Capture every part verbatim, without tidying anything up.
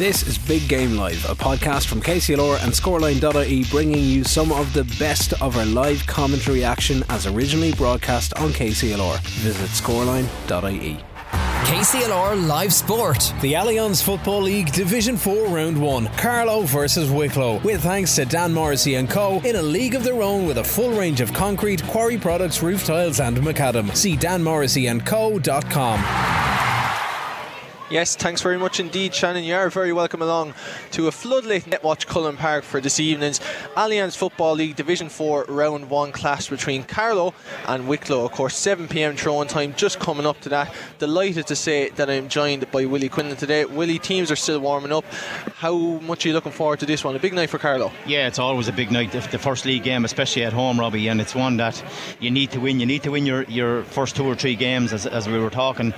This is Big Game Live, a podcast from K C L R and scoreline dot I E, bringing you some of the best of our live commentary action as originally broadcast on K C L R. Visit scoreline dot I E. K C L R Live Sport. The Allianz Football League Division four Round one, Carlow versus Wicklow, with thanks to Dan Morrissey and co. in a league of their own with a full range of concrete, quarry products, roof tiles and macadam. See dan morrissey and co dot com. Yes, thanks very much indeed, Shannon. You are very welcome along to a floodlit Netwatch Cullen Park for this evening's Allianz Football League Division four Round one clash between Carlow and Wicklow. Of course, seven p.m. throw-in time just coming up to that. Delighted to say that I'm joined by Willie Quinlan today. Willie, teams are still warming up. How much are you looking forward to this one? A big night for Carlow. Yeah, it's always a big night, the first league game, especially at home, Robbie, and it's one that you need to win. You need to win your, your first two or three games, as, as we were talking.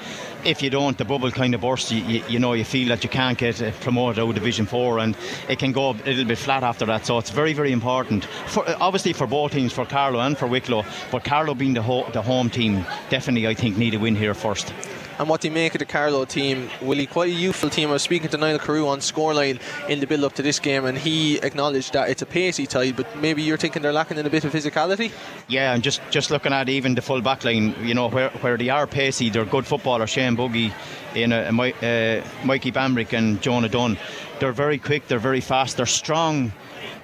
If you don't, the bubble kind of bursts. You, you know, you feel that you can't get promoted out of Division four, and it can go a little bit flat after that. So it's very, very important, for, obviously for both teams, for Carlow and for Wicklow. But Carlow being the, ho- the home team, definitely I think need a win here first. And what do you make of the Carlow team, Willie? Quite a youthful team. I was speaking to Niall Carew on Scoreline in the build-up to this game, and he acknowledged that it's a pacey tie, but maybe you're thinking they're lacking in a bit of physicality? Yeah, and just, just looking at even the full back line, you know, where, where they are pacey, they're good footballers. Shane Boogie, you know, uh, Mikey Bambrick and Jonah Dunn. They're very quick, they're very fast, they're strong,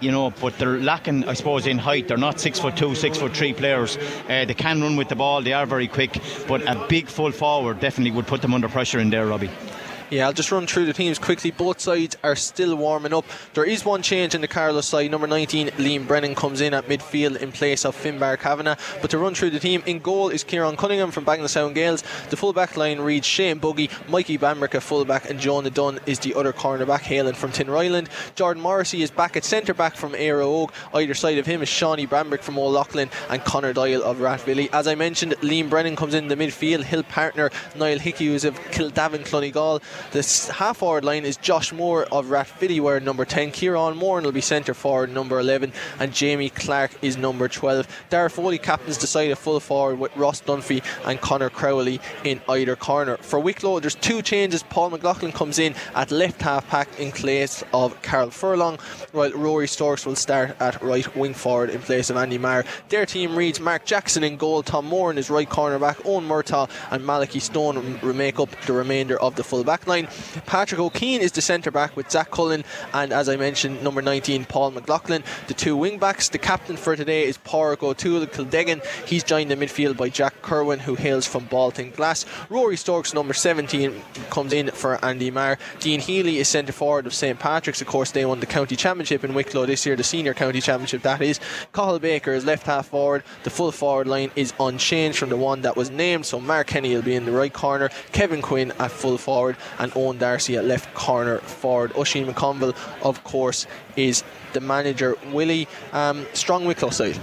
you know, but they're lacking, I suppose, in height. They're not six foot two, six foot three players. Uh, they can run with the ball, they are very quick, but a big full forward definitely would put them under pressure in there, Robbie. Yeah, I'll just run through the teams quickly. Both sides are still warming up. There is one change in the Carlow side. Number nineteen, Liam Brennan, comes in at midfield in place of Finbar Kavanagh. But to run through the team, in goal is Kieran Cunningham from Bagnallstown Gales. The full-back line reads Shane Boogie, Mikey Bambrick at full-back, and Jonah Dunn is the other cornerback, hailing from Tinryland. Jordan Morrissey is back at centre-back from Aero Oak. Either side of him is Shaunie Bambrick from O'Loughlin and Conor Doyle of Rathvilly. As I mentioned, Liam Brennan comes in the midfield. He'll partner Niall Hickey, who's of Kildavin Clonegall. The half-forward line is Josh Moore of Rathvilly wearing number ten. Kieran Moore will be centre-forward, number eleven, and Jamie Clark is number twelve. Dara Foley captains the side of full-forward with Ross Dunphy and Conor Crowley in either corner. For Wicklow, there's two changes. Paul McLaughlin comes in at left half-back in place of Carl Furlong, while Rory Stokes will start at right wing-forward in place of Andy Maher. Their team reads Mark Jackson in goal, Tom Moore in his right cornerback, Owen Murtagh and Malachy Stone make up the remainder of the full-back line. Pádraig O'Toole is the centre-back with Zach Cullen and, as I mentioned, number nineteen, Paul McLaughlin. The two wing-backs, the captain for today is Pádraig O'Toole of Kildegan. He's joined in midfield by Jack Kerwin, who hails from Baltinglass. Rory Stokes, number seventeen, comes in for Andy Maher. Dean Healy is centre-forward of Saint Patrick's. Of course, they won the county championship in Wicklow this year, the senior county championship, that is. Cathal Baker is left half-forward. The full-forward line is unchanged from the one that was named, so Mark Kenny will be in the right corner, Kevin Quinn at full-forward, and Owen Darcy at left corner forward. Oisin McConville, of course, is the manager. Willie, um, strong Wicklow side.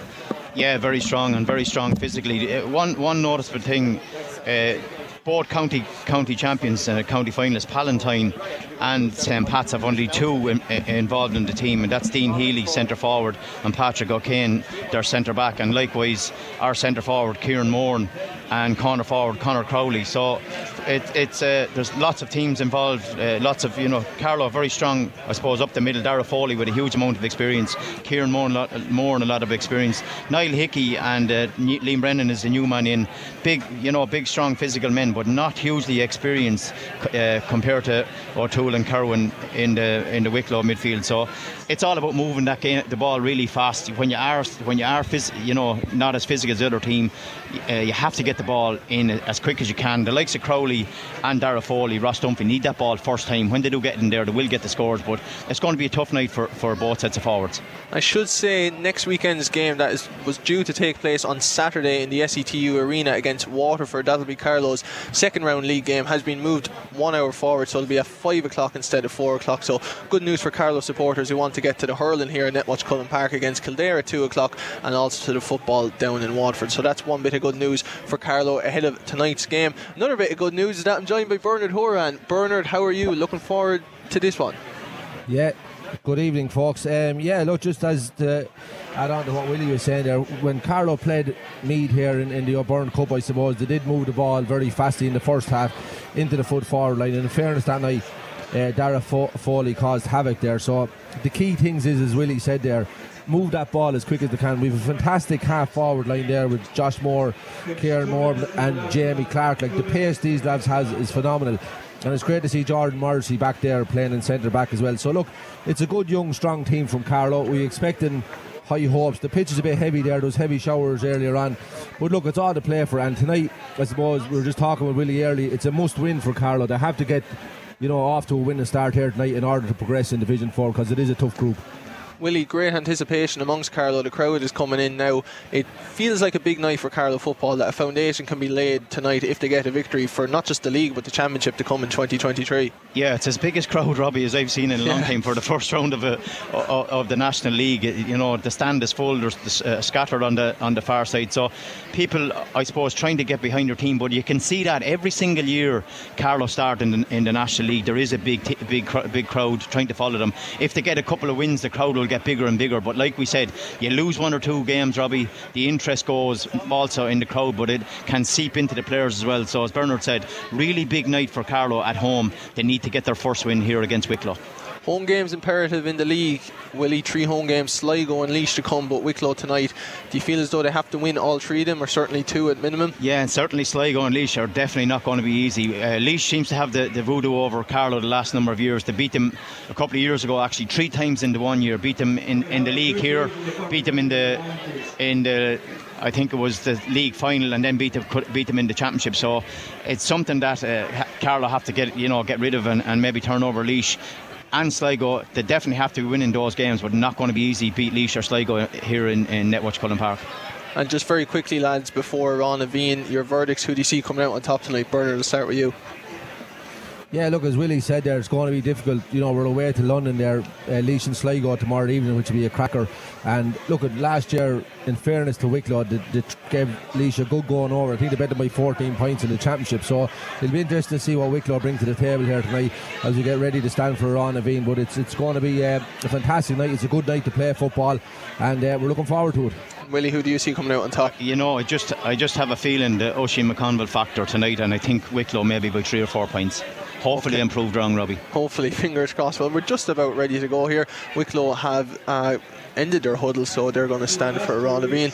Yeah, very strong and very strong physically. Uh, one one noticeable thing, uh, both county county champions and uh, county finalists, Palatine and Saint Pat's, have only two in, in, involved in the team, and that's Dean Healy, centre forward, and Pádraig O'Toole, their centre back, and likewise our centre forward Kieran Moore and corner forward Conor Crowley. So it, it's uh, there's lots of teams involved, uh, lots of, you know, Carlow very strong, I suppose, up the middle. Dara Foley with a huge amount of experience, Kieran Moore, Moore and a lot of experience, Niall Hickey, and uh, Liam Brennan is the new man in. Big, you know, big strong physical men, but not hugely experienced uh, compared to O'Toole and Kerwin in the in the Wicklow midfield. So it's all about moving that game, the ball really fast. When you are when you are phys- you know, not as physical as the other team, uh, you have to get the ball in as quick as you can. The likes of Crowley and Dara Foley, Ross Dunphy, need that ball first time. When they do get in there, they will get the scores, but it's going to be a tough night for, for both sets of forwards. I should say next weekend's game that is, was due to take place on Saturday in the S E T U Arena against Waterford. That'll be Carlow's second round league game, has been moved one hour forward, so it'll be at five o'clock instead of four o'clock. So good news for Carlow supporters who want to get to the hurling here at Netwatch Cullen Park against Kildare at two o'clock, and also to the football down in Waterford. So that's one bit of good news for Carlow ahead of tonight's game. Another bit of good news is that I'm joined by Bernard Horan. Bernard, how are you? Looking forward to this one? Yeah, good evening, folks. Um, yeah, look, just as to add on to what Willie was saying there, when Carlow played Meath here in, in the O'Byrne Cup, I suppose, they did move the ball very fastly in the first half into the foot forward line. And in fairness that night, uh, Dara Fo- Foley caused havoc there. So the key things is, as Willie said there, move that ball as quick as they can. We have a fantastic half-forward line there with Josh Moore, Kieran Moore and Jamie Clark. Like, the pace these lads has is phenomenal. And it's great to see Jordan Morrissey back there playing in centre-back as well. So, look, it's a good, young, strong team from Carlow. We're expecting high hopes. The pitch is a bit heavy there, those heavy showers earlier on. But, look, it's all to play for. And tonight, I suppose, we were just talking with Willie early, it's a must-win for Carlow. They have to get, you know, off to a winning start here tonight in order to progress in Division four, because it is a tough group. Willie, great anticipation amongst Carlow. The crowd is coming in now. It feels like a big night for Carlow football, that a foundation can be laid tonight if they get a victory for not just the league but the championship to come in twenty twenty-three. Yeah, it's as big as crowd, Robbie, as I've seen in a long yeah. time for the first round of, a, of of the National League. You know, the stand is full, there's uh, scattered on the on the far side. So people, I suppose, trying to get behind their team, but you can see that every single year Carlow start in the, in the National League, there is a big, t- big, cr- big crowd trying to follow them. If they get a couple of wins, the crowd will get bigger and bigger, but like we said, you lose one or two games, Robbie, the interest goes also in the crowd, but it can seep into the players as well. So as Bernard said, really big night for Carlow at home. They need to get their first win here against Wicklow. Home games imperative in the league, Willie. Three home games, Sligo and Laois to come, but Wicklow tonight. Do you feel as though they have to win all three of them, or certainly two at minimum? Yeah, and certainly Sligo and Laois are definitely not going to be easy. Uh, Laois seems to have the, the voodoo over Carlow the last number of years. They beat them a couple of years ago, actually three times in the one year. Beat them in, in the league here, beat them in the in the. I think it was the league final, and then beat them, beat them in the championship. So it's something that uh, Carlow have to get you know get rid of and, and maybe turn over Laois. And Sligo, they definitely have to be winning those games, but not going to be easy beat Laois or Sligo here in, in Netwatch Cullen Park. And just very quickly, lads, before Ron and Vian, your verdicts, who do you see coming out on top tonight? Bernard, I'll start with you. Yeah, look, as Willie said there, it's going to be difficult. You know, we're away to London there, uh, Laois and Sligo tomorrow evening, which will be a cracker. And look, at last year, in fairness to Wicklow, they, they gave Laois a good going over. I think they bet them by fourteen points in the championship. So it'll be interesting to see what Wicklow bring to the table here tonight as we get ready to stand for Ron Avine. But it's it's going to be uh, a fantastic night. It's a good night to play football, and uh, we're looking forward to it. Willie, who do you see coming out on top? You know, I just I just have a feeling the Oisin McConville factor tonight, and I think Wicklow maybe by three or four points. Hopefully okay. Improved wrong, Robbie. Hopefully, fingers crossed. Well, we're just about ready to go here. Wicklow have uh, ended their huddle, so they're going to stand for Ron Levine.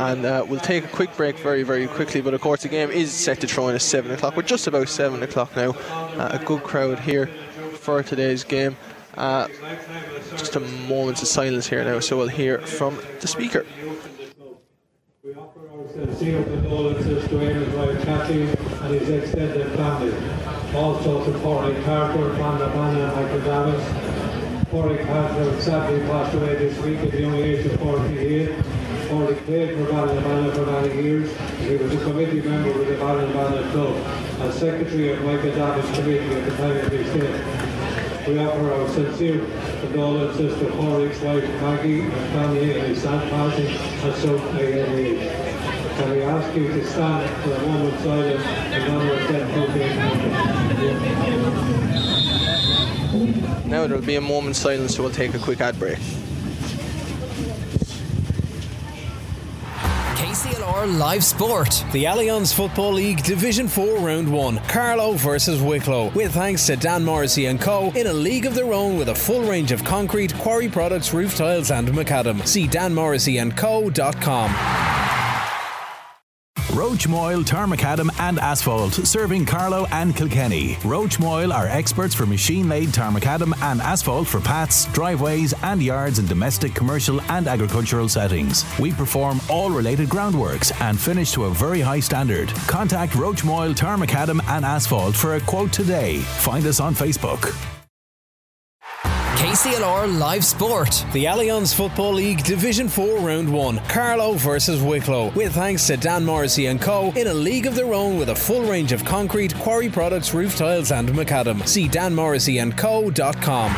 And uh, we'll take a quick break very, very quickly. But, of course, the game is set to throw in at seven o'clock. We're just about seven o'clock now. Uh, a good crowd here for today's game. Uh, just a moment of silence here now, so we'll hear from the speaker. We offer ourselves sincere condolences to Aaron Brian Catchy and his extended family. Also to Pádraig Carter, Conor Doyle and Michael Davis. Pádraig Carter sadly passed away this week at the young age of forty-eight. Pádraig played for Ballinamana for many years. He was a committee member with the Ballinamana Club and secretary of Michael Davis committee at the time of his death. We offer our sincere condolences to Pádraig's wife Maggie and family and his sad passing at some early age. Can we ask you to stand for a moment's silence in honour of that? Now there will be a moment's silence, so we'll take a quick ad break. K C L R Live Sport. The Allianz Football League Division four Round one. Carlow versus Wicklow. With thanks to Dan Morrissey and Co. in a league of their own with a full range of concrete, quarry products, roof tiles and macadam. See dan morrissey and co dot com. Roach Moyle, Tarmacadam and Asphalt, serving Carlow and Kilkenny. Roach Moyle are experts for machine-laid Tarmacadam and Asphalt for paths, driveways and yards in domestic, commercial and agricultural settings. We perform all related groundworks and finish to a very high standard. Contact Roach Moyle, Tarmacadam and Asphalt for a quote today. Find us on Facebook. K C L R Live Sport. The Allianz Football League Division four Round one. Carlow versus Wicklow. With thanks to Dan Morrissey and Co. in a league of their own with a full range of concrete, quarry products, roof tiles and macadam. See dan morrissey and co dot com.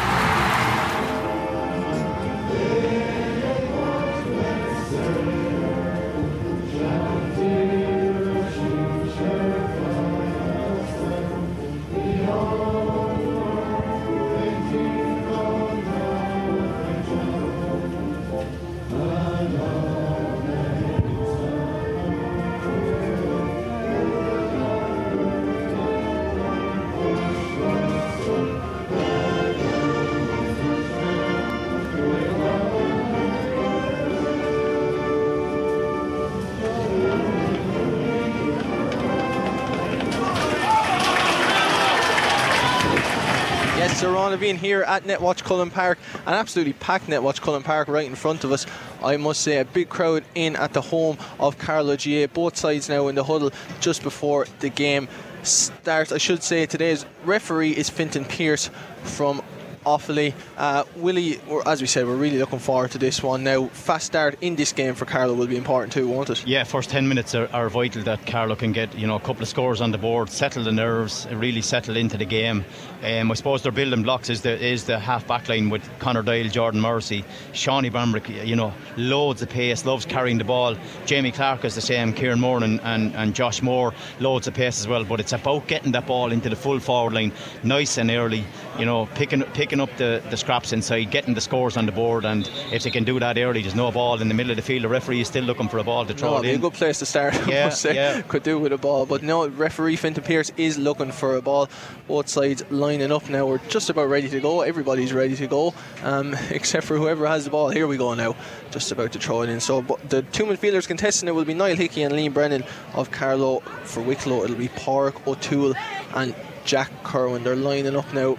Sarona being here at Netwatch Cullen Park, an absolutely packed Netwatch Cullen Park right in front of us. I must say, a big crowd in at the home of Carlow G A A. Both sides now in the huddle just before the game starts. I should say today's referee is Fintan Pierce from Offaly. Uh, Willie, as we said, we're really looking forward to this one now. Fast start in this game for Carlow will be important too, won't it? Yeah, first ten minutes are, are vital, that Carlow can get, you know, a couple of scores on the board, settle the nerves, really settle into the game. Um, I suppose their building blocks is the, is the half back line with Conor Doyle, Jordan Morrissey, Shaunie Bambrick, you know, loads of pace, loves carrying the ball. Jamie Clark is the same, Kieran Moore and, and, and Josh Moore, loads of pace as well, but it's about getting that ball into the full forward line nice and early, you know, picking, picking up the, the scraps inside, getting the scores on the board, and if they can do that early, there's no ball in the middle of the field. The referee is still looking for a ball to throw no, it in. A good place to start. Yeah, yeah. Could do with a ball, but no, referee Fintan Pierce is looking for a ball. Both sides lining up now. We're just about ready to go. Everybody's ready to go, um, except for whoever has the ball. Here we go now, just about to throw it in. So but the two midfielders contesting it will be Niall Hickey and Liam Brennan of Carlow. For Wicklow, it'll be Pádraig O'Toole and Jack Curwin. They're lining up now,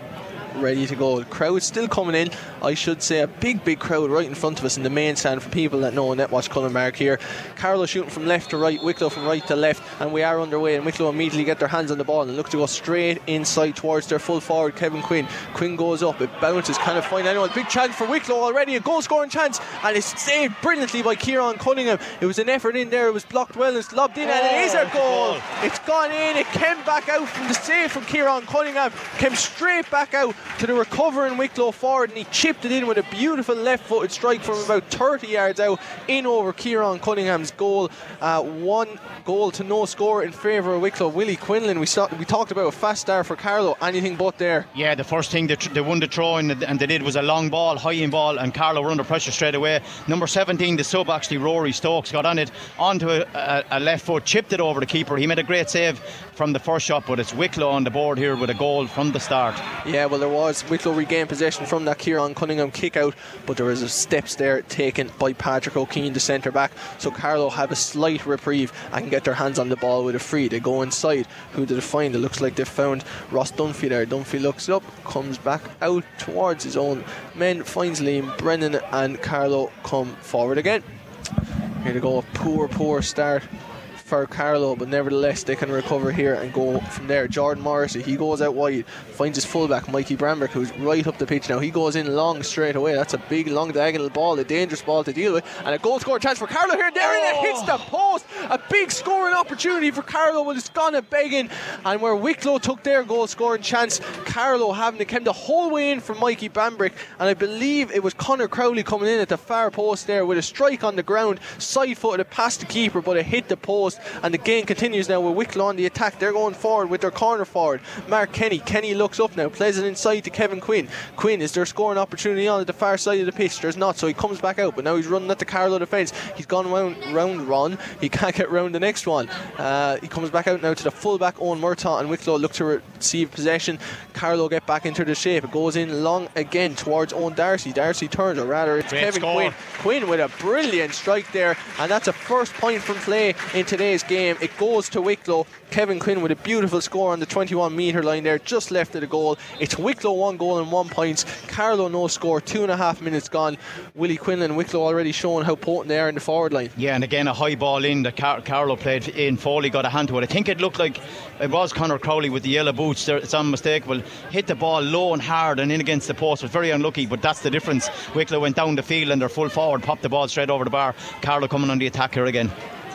ready to go. The crowd's still coming in. I should say a big big crowd right in front of us in the main stand, for people that know Netwatch Cullen Park here. Carlow shooting from left to right, Wicklow from right to left, and we are underway, and Wicklow immediately get their hands on the ball and look to go straight inside towards their full forward Kevin Quinn. Quinn goes up, it bounces, kind of find anyone. Big chance for Wicklow already, a goal scoring chance, and it's saved brilliantly by Kieran Cunningham. It was an effort in there, it was blocked well, it's lobbed in, oh, and it is a goal. goal It's gone in. It came back out from the save from Kieran Cunningham, came straight back out to the recovering Wicklow forward, and he chipped it in with a beautiful left-footed strike from about thirty yards out, in over Kieran Cunningham's goal. Uh, one goal to no score in favour of Wicklow. Willie Quinlan, we saw, we talked about a fast start for Carlow, anything but there. Yeah, the first thing they, tr they won the throw and, and they did was a long ball, high in ball, and Carlow were under pressure straight away. Number seventeen, the sub actually, Rory Stokes, got on it, onto a, a, a left foot, chipped it over the keeper. He made a great save from the first shot, but it's Wicklow on the board here with a goal from the start. Yeah, well, there was Wicklow regained possession from that Kieran Cunningham kick out, but there was a steps there taken by Pádraig O'Keane, the centre back, so Carlow have a slight reprieve and can get their hands on the ball with a free. They go inside. Who did they find? It looks like they found Ross Dunphy there. Dunphy looks up, comes back out towards his own men, finds Liam Brennan, and Carlow come forward again. Here they go, a poor poor start for Carlow, but nevertheless they can recover here and go from there. Jordan Morrissey, he goes out wide, finds his fullback Mikey Bambrick, who's right up the pitch now. He goes in long straight away. That's a big long diagonal ball, a dangerous ball to deal with, and a goal scoring chance for Carlow here. There oh. and it hits the post. A big scoring opportunity for Carlow, but it's gone a begging, and where Wicklow took their goal scoring chance, Carlow having it came the whole way in from Mikey Bambrick, and I believe it was Conor Crowley coming in at the far post there with a strike on the ground, side footed it past the keeper, but it hit the post. And the game continues now with Wicklow on the attack. They're going forward with their corner forward Mark Kenny. Kenny looks up now, plays it inside to Kevin Quinn. Quinn is their scoring opportunity on at the far side of the pitch. There's not, so he comes back out, but now he's running at the Carlow defence. He's gone round, round Ron. He can't get round the next one. Uh, he comes back out now to the fullback Owen Murtagh, and Wicklow look to receive possession. Carlow get back into the shape. It goes in long again towards Owen Darcy. Darcy turns, or rather it's Great Kevin score. Quinn. Quinn with a brilliant strike there, and that's a first point from play in today game. It goes to Wicklow. Kevin Quinn with a beautiful score on the twenty-one metre line there, just left of the goal. It's Wicklow one goal and one points. Carlow no score, two and a half minutes gone. Willie Quinlan, Wicklow already showing how potent they are in the forward line. Yeah, and again a high ball in that Car Carlow played in. Foley got a hand to it. I think it looked like it was Conor Crowley with the yellow boots there. It's unmistakable. Hit the ball low and hard and in against the post. Was very unlucky, but that's the difference. Wicklow went down the field and their full forward popped the ball straight over the bar. Carlow coming on the attack here again.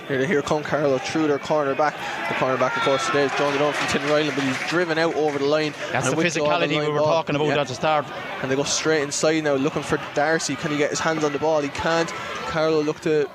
Here, here come Carlow through their corner back. The corner back, of course, today is John Dunn from Tin Ryland, but he's driven out over the line. That's the physicality the we were ball. talking about yeah. at the start. And they go straight inside now, looking for Darcy. Can he get his hands on the ball? He can't. Carlow look to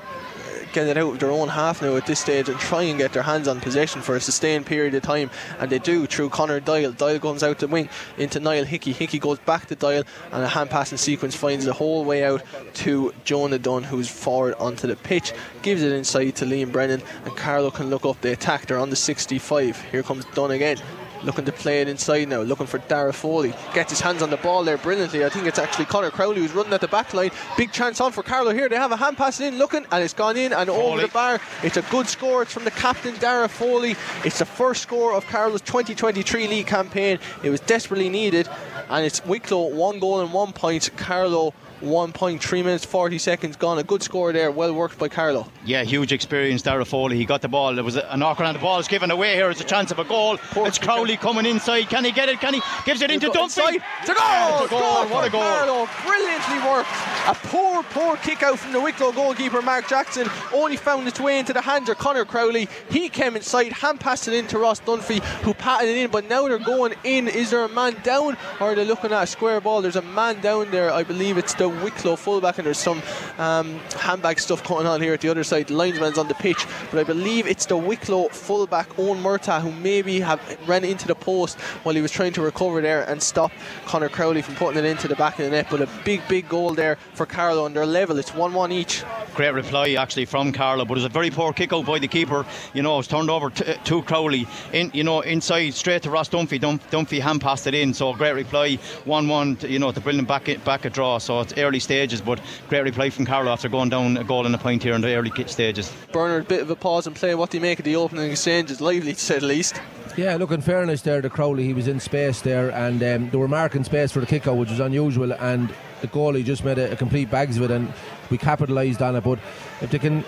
get it out of their own half now at this stage and try and get their hands on possession for a sustained period of time, and they do through Conor Doyle. Doyle goes out the wing into Niall Hickey. Hickey goes back to Doyle, and a hand passing sequence finds the whole way out to Jonah Dunn, who's forward onto the pitch, gives it inside to Liam Brennan, and Carlow can look up. They attack. They're on the sixty-five. Here comes Dunn again, looking to play it inside now, looking for Dara Foley. Gets his hands on the ball there brilliantly. I think it's actually Conor Crowley who's running at the back line. Big chance on for Carlow here. They have a hand pass in, looking, and it's gone in and Foley. over the bar. It's a good score. It's from the captain, Dara Foley. It's the first score of Carlow's twenty twenty-three league campaign. It was desperately needed, and it's Wicklow one goal and one point, Carlow one point, three minutes forty seconds gone. A good score there, well worked by Carlow. Yeah, huge experience, Dara Foley. He got the ball, there was a knock around, the ball is given away here, it's a chance of a goal. Poor it's Crowley can. Coming inside, can he get it, can he, gives it into Dunphy, it's a goal, yeah, it's a goal. It's what a goal, Carlow. Brilliantly worked, a poor poor kick out from the Wicklow goalkeeper Mark Jackson, only found its way into the hands of Conor Crowley. He came inside, hand passed it in to Ross Dunphy, who patted it in, but now they're going in. Is there a man down or are they looking at a square ball? There's a man down there, I believe it's the Wicklow fullback, and there's some um, handbag stuff going on here at the other side. The linesman's on the pitch, but I believe it's the Wicklow fullback Owen Murtagh who maybe have ran into the post while he was trying to recover there and stop Conor Crowley from putting it into the back of the net. But a big big goal there for Carlow, and they're level, it's one one each. Great reply actually from Carlow, but it was a very poor kick out by the keeper, you know, it was turned over to, to Crowley in, you know, inside straight to Ross Dunphy. Dunphy hand passed it in, so great reply, one one, you know, the brilliant back, back a draw. So it's early stages, but great reply from Carlow after going down a goal and a point here in the early stages. Bernard, bit of a pause and play, what do you make of the opening exchange? It's lively to say the least. Yeah, look, in fairness there to Crowley, he was in space there, and um, they were marking space for the kick out, which was unusual, and the goalie just made a, a complete bags of it, and we capitalised on it. But if they can,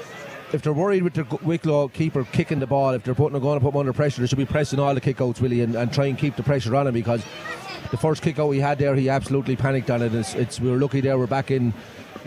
if they're worried with the Wicklow keeper kicking the ball, if they're putting, they're going to put them under pressure, they should be pressing all the kick outs really, and, and try and keep the pressure on him, because the first kick out he had there, he absolutely panicked on it. It's, it's we were lucky there, we're back in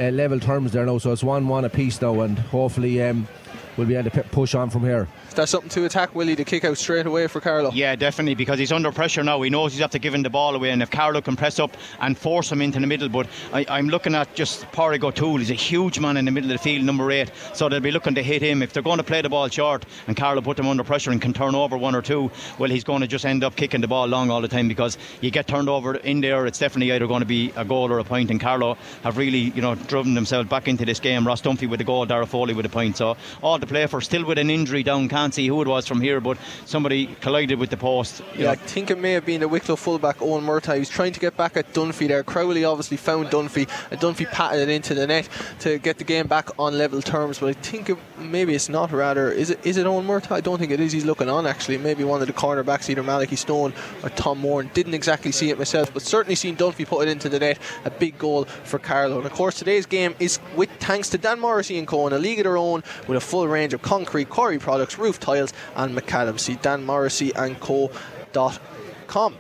uh, level terms there now, so it's one one apiece now, and hopefully um, we'll be able to push on from here. Is that something to attack, Willie, to kick out straight away for Carlow? Yeah, definitely, because he's under pressure now. He knows he's after giving the ball away, and if Carlow can press up and force him into the middle. But I, I'm looking at just Pádraig O'Toole. He's a huge man in the middle of the field, number eight, so they'll be looking to hit him. If they're going to play the ball short and Carlow put them under pressure and can turn over one or two, well, he's going to just end up kicking the ball long all the time, because you get turned over in there, it's definitely either going to be a goal or a point, and Carlow have really, you know, driven themselves back into this game. Ross Dunphy with the goal, Dara Foley with a point, so all to play for, still with an injury down. Can't see who it was from here, but somebody collided with the post. Yeah, I think it may have been the Wicklow fullback Owen Murtagh. He was trying to get back at Dunphy there. Crowley obviously found Dunphy, and Dunphy patted it into the net to get the game back on level terms. But I think it, maybe it's not, rather is it is it Owen Murtagh? I don't think it is. He's looking on actually. Maybe one of the cornerbacks, either Malachy Stone or Tom Moore. Didn't exactly see it myself, but certainly seen Dunphy put it into the net. A big goal for Carlow. And of course today's game is with thanks to Dan Morrissey and Co. in a league of their own with a full range of concrete quarry products, roof tiles and macadam. See dan morrissey and co dot com.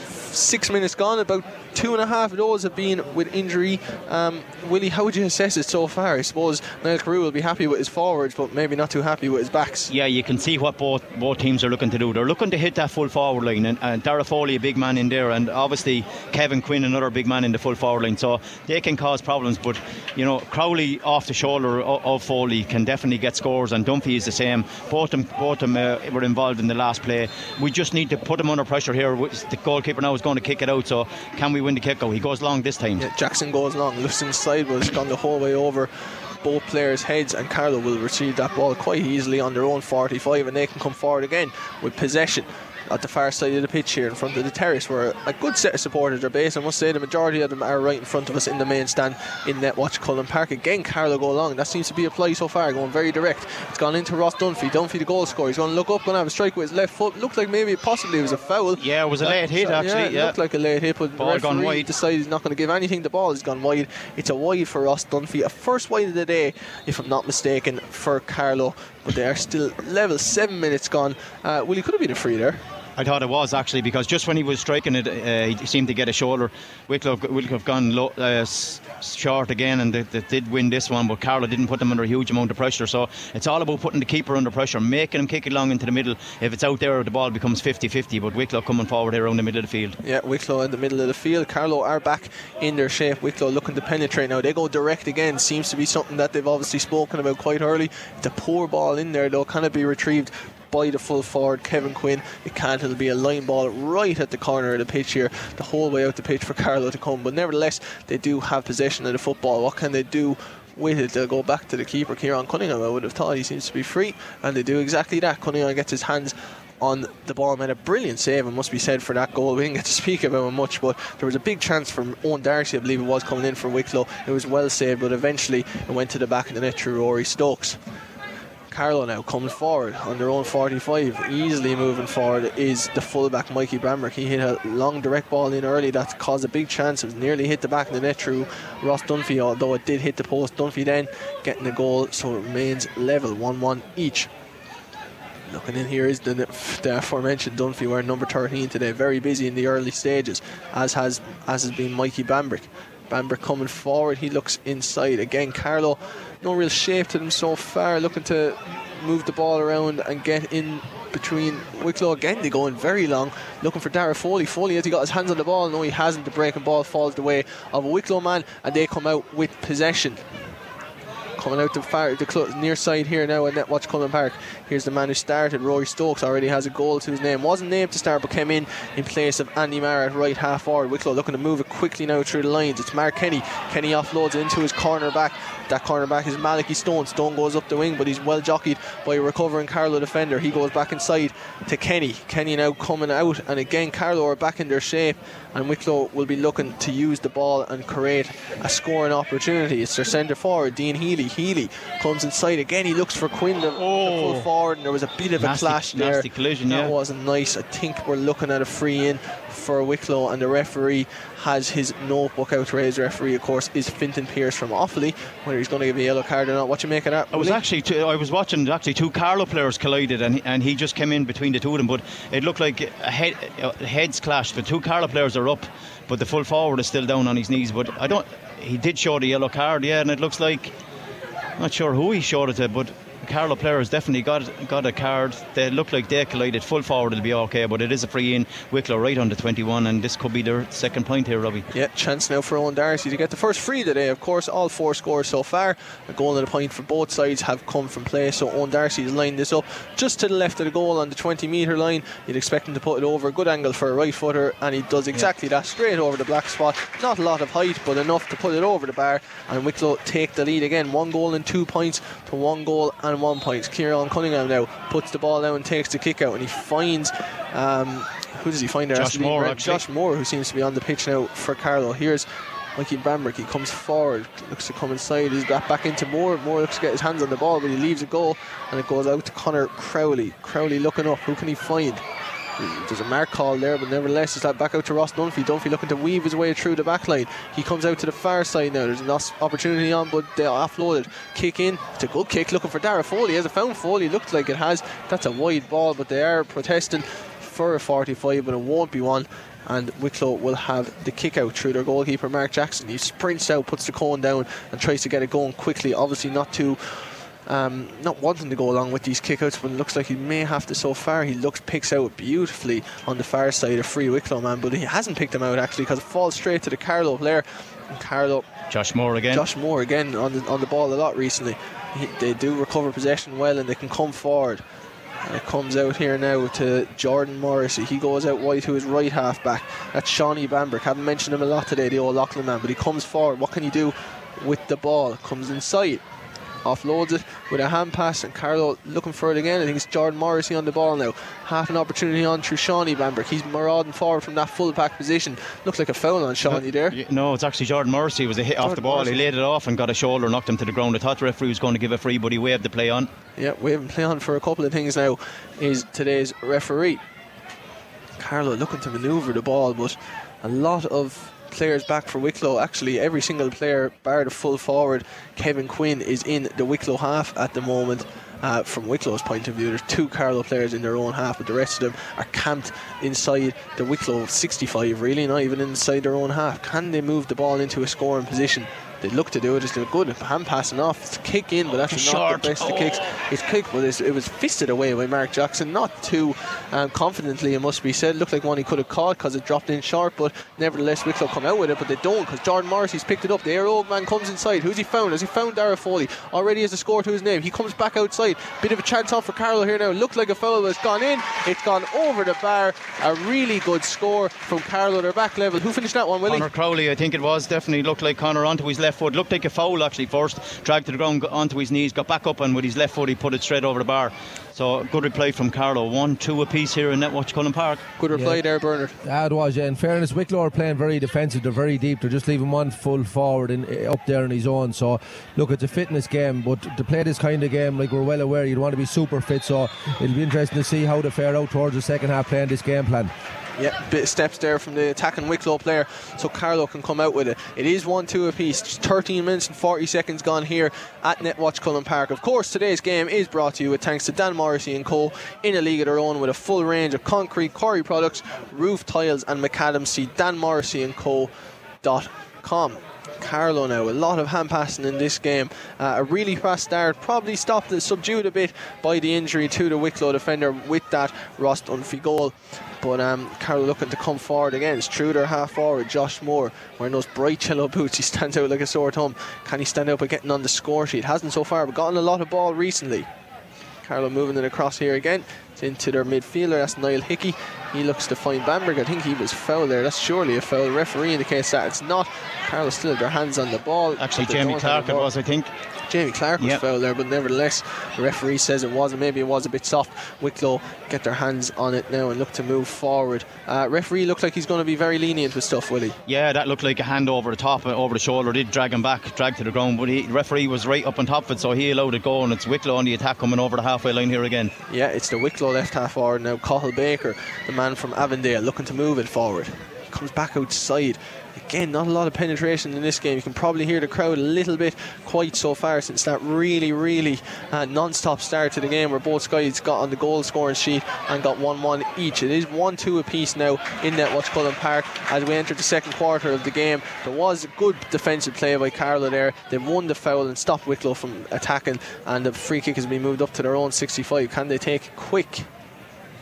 Six minutes gone, about two and a half of those have been with injury. um, Willie, how would you assess it so far? I suppose Niall Carew will be happy with his forwards, but maybe not too happy with his backs. Yeah, you can see what both both teams are looking to do. They're looking to hit that full forward line, and, and Dara Foley a big man in there, and obviously Kevin Quinn another big man in the full forward line, so they can cause problems. But you know, Crowley off the shoulder of, of Foley can definitely get scores, and Dunphy is the same. Both them, both them uh, were involved in the last play. We just need to put them under pressure here. The goalkeeper now is going to kick it out, so can we win the kick-out? He goes long this time. Yeah, Jackson goes long, lifts inside, but it's gone the whole way over both players' heads, and Carlow will receive that ball quite easily on their own forty-five, and they can come forward again with possession at the far side of the pitch here in front of the terrace, where a good set of supporters are based. I must say the majority of them are right in front of us in the main stand in Netwatch Cullen Park. Again, Carlow go long. That seems to be a play so far, going very direct. It's gone into Ross Dunphy. Dunphy the goal scorer. He's going to look up, going to have a strike with his left foot. Looked like maybe possibly it was a foul. Yeah, it was a late hit actually. Yeah, it yeah. looked like a late hit, but ball the referee gone wide. Decided he's not going to give anything. The ball has gone wide. It's a wide for Ross Dunphy. A first wide of the day, if I'm not mistaken, for Carlow. But they are still level, seven minutes gone. Uh, Willie, could have been a free there. I thought it was actually, because just when he was striking it, uh, he seemed to get a shoulder. Wicklow have gone low, uh, short again, and they, they did win this one, but Carlow didn't put them under a huge amount of pressure. So it's all about putting the keeper under pressure, making him kick it long into the middle. If it's out there, the ball becomes fifty fifty, but Wicklow coming forward here around the middle of the field. Yeah, Wicklow in the middle of the field. Carlow are back in their shape. Wicklow looking to penetrate now. They go direct again. Seems to be something that they've obviously spoken about quite early. It's a poor ball in there, though. Can it be retrieved by the full forward Kevin Quinn? It can't. It'll be a line ball right at the corner of the pitch here, the whole way out the pitch for Carlow to come. But nevertheless, they do have possession of the football. What can they do with it? They'll go back to the keeper, Kieran Cunningham. I would have thought he seems to be free, and they do exactly that. Cunningham gets his hands on the ball, made a brilliant save, it must be said, for that goal. We didn't get to speak about him much, but there was a big chance from Owen Darcy, I believe it was, coming in for Wicklow. It was well saved, but eventually it went to the back of the net through Rory Stokes. Carlow now comes forward on their own forty-five. Easily moving forward is the fullback Mikey Bambrick. He hit a long direct ball in early that caused a big chance. It was nearly hit the back of the net through Ross Dunphy, although it did hit the post. Dunphy then getting the goal, so it remains level, one one each. Looking in here is the, the aforementioned Dunphy wearing number thirteen today. Very busy in the early stages, as has as has been Mikey Bambrick. Bambrick coming forward, he looks inside again. Carlow, no real shape to them so far, looking to move the ball around and get in between Wicklow again. They go in very long, looking for Dara Foley. Foley, has he got his hands on the ball? No, he hasn't. The breaking ball falls the way of a Wicklow man, and they come out with possession. Coming out the far the near side here now at Netwatch Cullen Park. Here's the man who started, Rory Stokes, already has a goal to his name. Wasn't named to start, but came in in place of Andy Mara at right half forward. Wicklow looking to move it quickly now through the lines. It's Mark Kenny. Kenny offloads into his cornerback. That cornerback is Malachy Stone. Stone goes up the wing, but he's well jockeyed by a recovering Carlow defender. He goes back inside to Kenny. Kenny now coming out, and again Carlow are back in their shape, and Wicklow will be looking to use the ball and create a scoring opportunity. It's their centre forward, Dean Healy. Healy comes inside again. He looks for Quinn to oh. pull forward, and there was a bit of nasty, a clash there. Nasty collision, that yeah. wasn't nice. I think we're looking at a free in for Wicklow, and the referee has his notebook out. Raised referee, of course, is Fintan Pierce from Offaly. Whether he's going to give a yellow card or not, what you make of that? I was actually, t I was watching actually two Carlow players collided, and he, and he just came in between the two of them. But it looked like a head, a heads clashed. The two Carlow players are up, but the full forward is still down on his knees. But I don't. He did show the yellow card, yeah, and it looks like. Not sure who he showed it to, but Carlow players definitely got got a card. They look like they collided. Full forward, it'll be okay, but it is a free in. Wicklow right under twenty-one, and this could be their second point here, Robbie. Yeah, chance now for Owen Darcy to get the first free today. Of course, all four scores so far. A goal and a point for both sides have come from play, so Owen Darcy has lined this up just to the left of the goal on the twenty metre line. You'd expect him to put it over. Good angle for a right footer, and he does exactly yeah. that. Straight over the black spot. Not a lot of height, but enough to put it over the bar, and Wicklow take the lead again. One goal and two points to one goal and and one point. Kieran Cunningham now puts the ball down and takes the kick out, and he finds um, who does he find there? Josh Moore, Josh Moore, who seems to be on the pitch now for Carlow. Here's Mikey Bambrick. He comes forward, looks to come inside. He's got back into Moore. Moore looks to get his hands on the ball, but he leaves a goal, and it goes out to Conor Crowley. Crowley looking up. Who can he find? There's a mark call there, but nevertheless it's that back out to Ross Dunphy. Dunphy looking to weave his way through the back line. He comes out to the far side now. There's an opportunity on, but they offloaded. Kick in. It's a good kick, looking for Dara Foley. Has it found Foley? Looked like it has. That's a wide ball, but they are protesting for a forty-five, but it won't be one, and Wicklow will have the kick out through their goalkeeper Mark Jackson. He sprints out, puts the cone down, and tries to get it going quickly. Obviously not too Um, not wanting to go along with these kickouts, but it looks like he may have to so far. He looks picks out beautifully on the far side of free Wicklow man, but he hasn't picked him out actually, because it falls straight to the Carlow player. And Carlow, Josh Moore again. Josh Moore again on the, on the ball a lot recently. He, they do recover possession well, and they can come forward. And it comes out here now to Jordan Morrissey. He goes out wide to his right half back. That's Shaunie Bambrick. Haven't mentioned him a lot today, the old Loughlin man, but he comes forward. What can he do with the ball? Comes inside. Offloads it with a hand pass, and Carlow looking for it again. I think it's Jordan Morrissey on the ball now. Half an opportunity on through Shaunie Bambrick. He's marauding forward from that full back position. Looks like a foul on Shaunie there. No, it's actually Jordan Morrissey. It was a hit Jordan off the ball. Morrissey. He laid it off and got a shoulder, knocked him to the ground. I thought the referee was going to give a free, but he waved the play on. Yeah, waving play on for a couple of things now is today's referee. Carlow looking to manoeuvre the ball, but a lot of players back for Wicklow. Actually every single player bar the full forward Kevin Quinn is in the Wicklow half at the moment. Uh, from Wicklow's point of view, there's two Carlow players in their own half, but the rest of them are camped inside the Wicklow sixty-five, really not even inside their own half. Can they move the ball into a scoring position? They look to do it. It's a good hand passing off. It's a kick in, but that's not the best of kicks. It's kicked, but it's, it was fisted away by Mark Jackson. Not too um, confidently, it must be said. Looked like one he could have caught because it dropped in short, but nevertheless, Wicklow come out with it, but they don't, because Jordan Morrissey's picked it up. The air old man comes inside. Who's he found? Has he found Dara Foley? Already has a score to his name. He comes back outside. Bit of a chance off for Carlow here now. Looked like a foul, but it's gone in. It's gone over the bar. A really good score from Carlow. They're back level. Who finished that one, Willie? Conor Crowley, I think it was. Definitely looked like Conor onto his left foot. Looked like a foul actually first, dragged to the ground, got onto his knees, got back up, and with his left foot he put it straight over the bar. So good reply from Carlo. One, two apiece here in Netwatch Cullen Park. Good reply yeah. there, Bernard. Yeah, it was. Yeah. In fairness, Wicklow are playing very defensive. They're very deep. They're just leaving one full forward in, up there in his own. So, look, it's a fitness game. But to play this kind of game, like we're well aware, you'd want to be super fit. So it'll be interesting to see how they fare out towards the second half playing this game plan. Yeah, bit of steps there from the attacking Wicklow player, so Carlo can come out with it. It is one two apiece, thirteen minutes and forty seconds gone here at Netwatch Cullen Park. Of course, today's game is brought to you with thanks to Dan Morrissey and Co. in a league of their own with a full range of concrete, quarry products, roof tiles and macadam seed. Dan Morrissey and Co dot com. Carlo now, a lot of hand passing in this game. Uh, a really fast start, probably stopped and subdued a bit by the injury to the Wicklow defender with that Ross Dunphy goal. But um, Carlo looking to come forward again. It's through their half forward, Josh Moore, wearing those bright yellow boots. He stands out like a sore thumb. Can he stand out by getting on the score sheet? Hasn't so far, but gotten a lot of ball recently. Carlo moving it across here again. It's into their midfielder, that's Niall Hickey. He looks to find Bambrick. I think he was fouled there. That's surely a foul. Referee indicates that it's not. Carlo still had their hands on the ball. Actually, Jamie Clark it was, I think. Jamie Clark was yep. fouled there, but nevertheless, the referee says it wasn't. Maybe it was a bit soft. Wicklow get their hands on it now and look to move forward. Uh, referee looked like he's going to be very lenient with stuff, will he? Yeah, that looked like a hand over the top, over the shoulder. Did drag him back, drag to the ground, but he, the referee was right up on top of it, so he allowed it go, and it's Wicklow on the attack coming over the halfway line here again. Yeah, it's the Wicklow left half forward now. Cahill Baker, the man from Avondale, looking to move it forward. Comes back outside. Again, not a lot of penetration in this game. You can probably hear the crowd a little bit quite so far since that really, really uh, non-stop start to the game where both sides got on the goal scoring sheet and got one one each. It is one two apiece now in Netwatch Cullen Park as we entered the second quarter of the game. There was a good defensive play by Carlo there. They've won the foul and stopped Wicklow from attacking, and the free kick has been moved up to their own sixty-five. Can they take quick?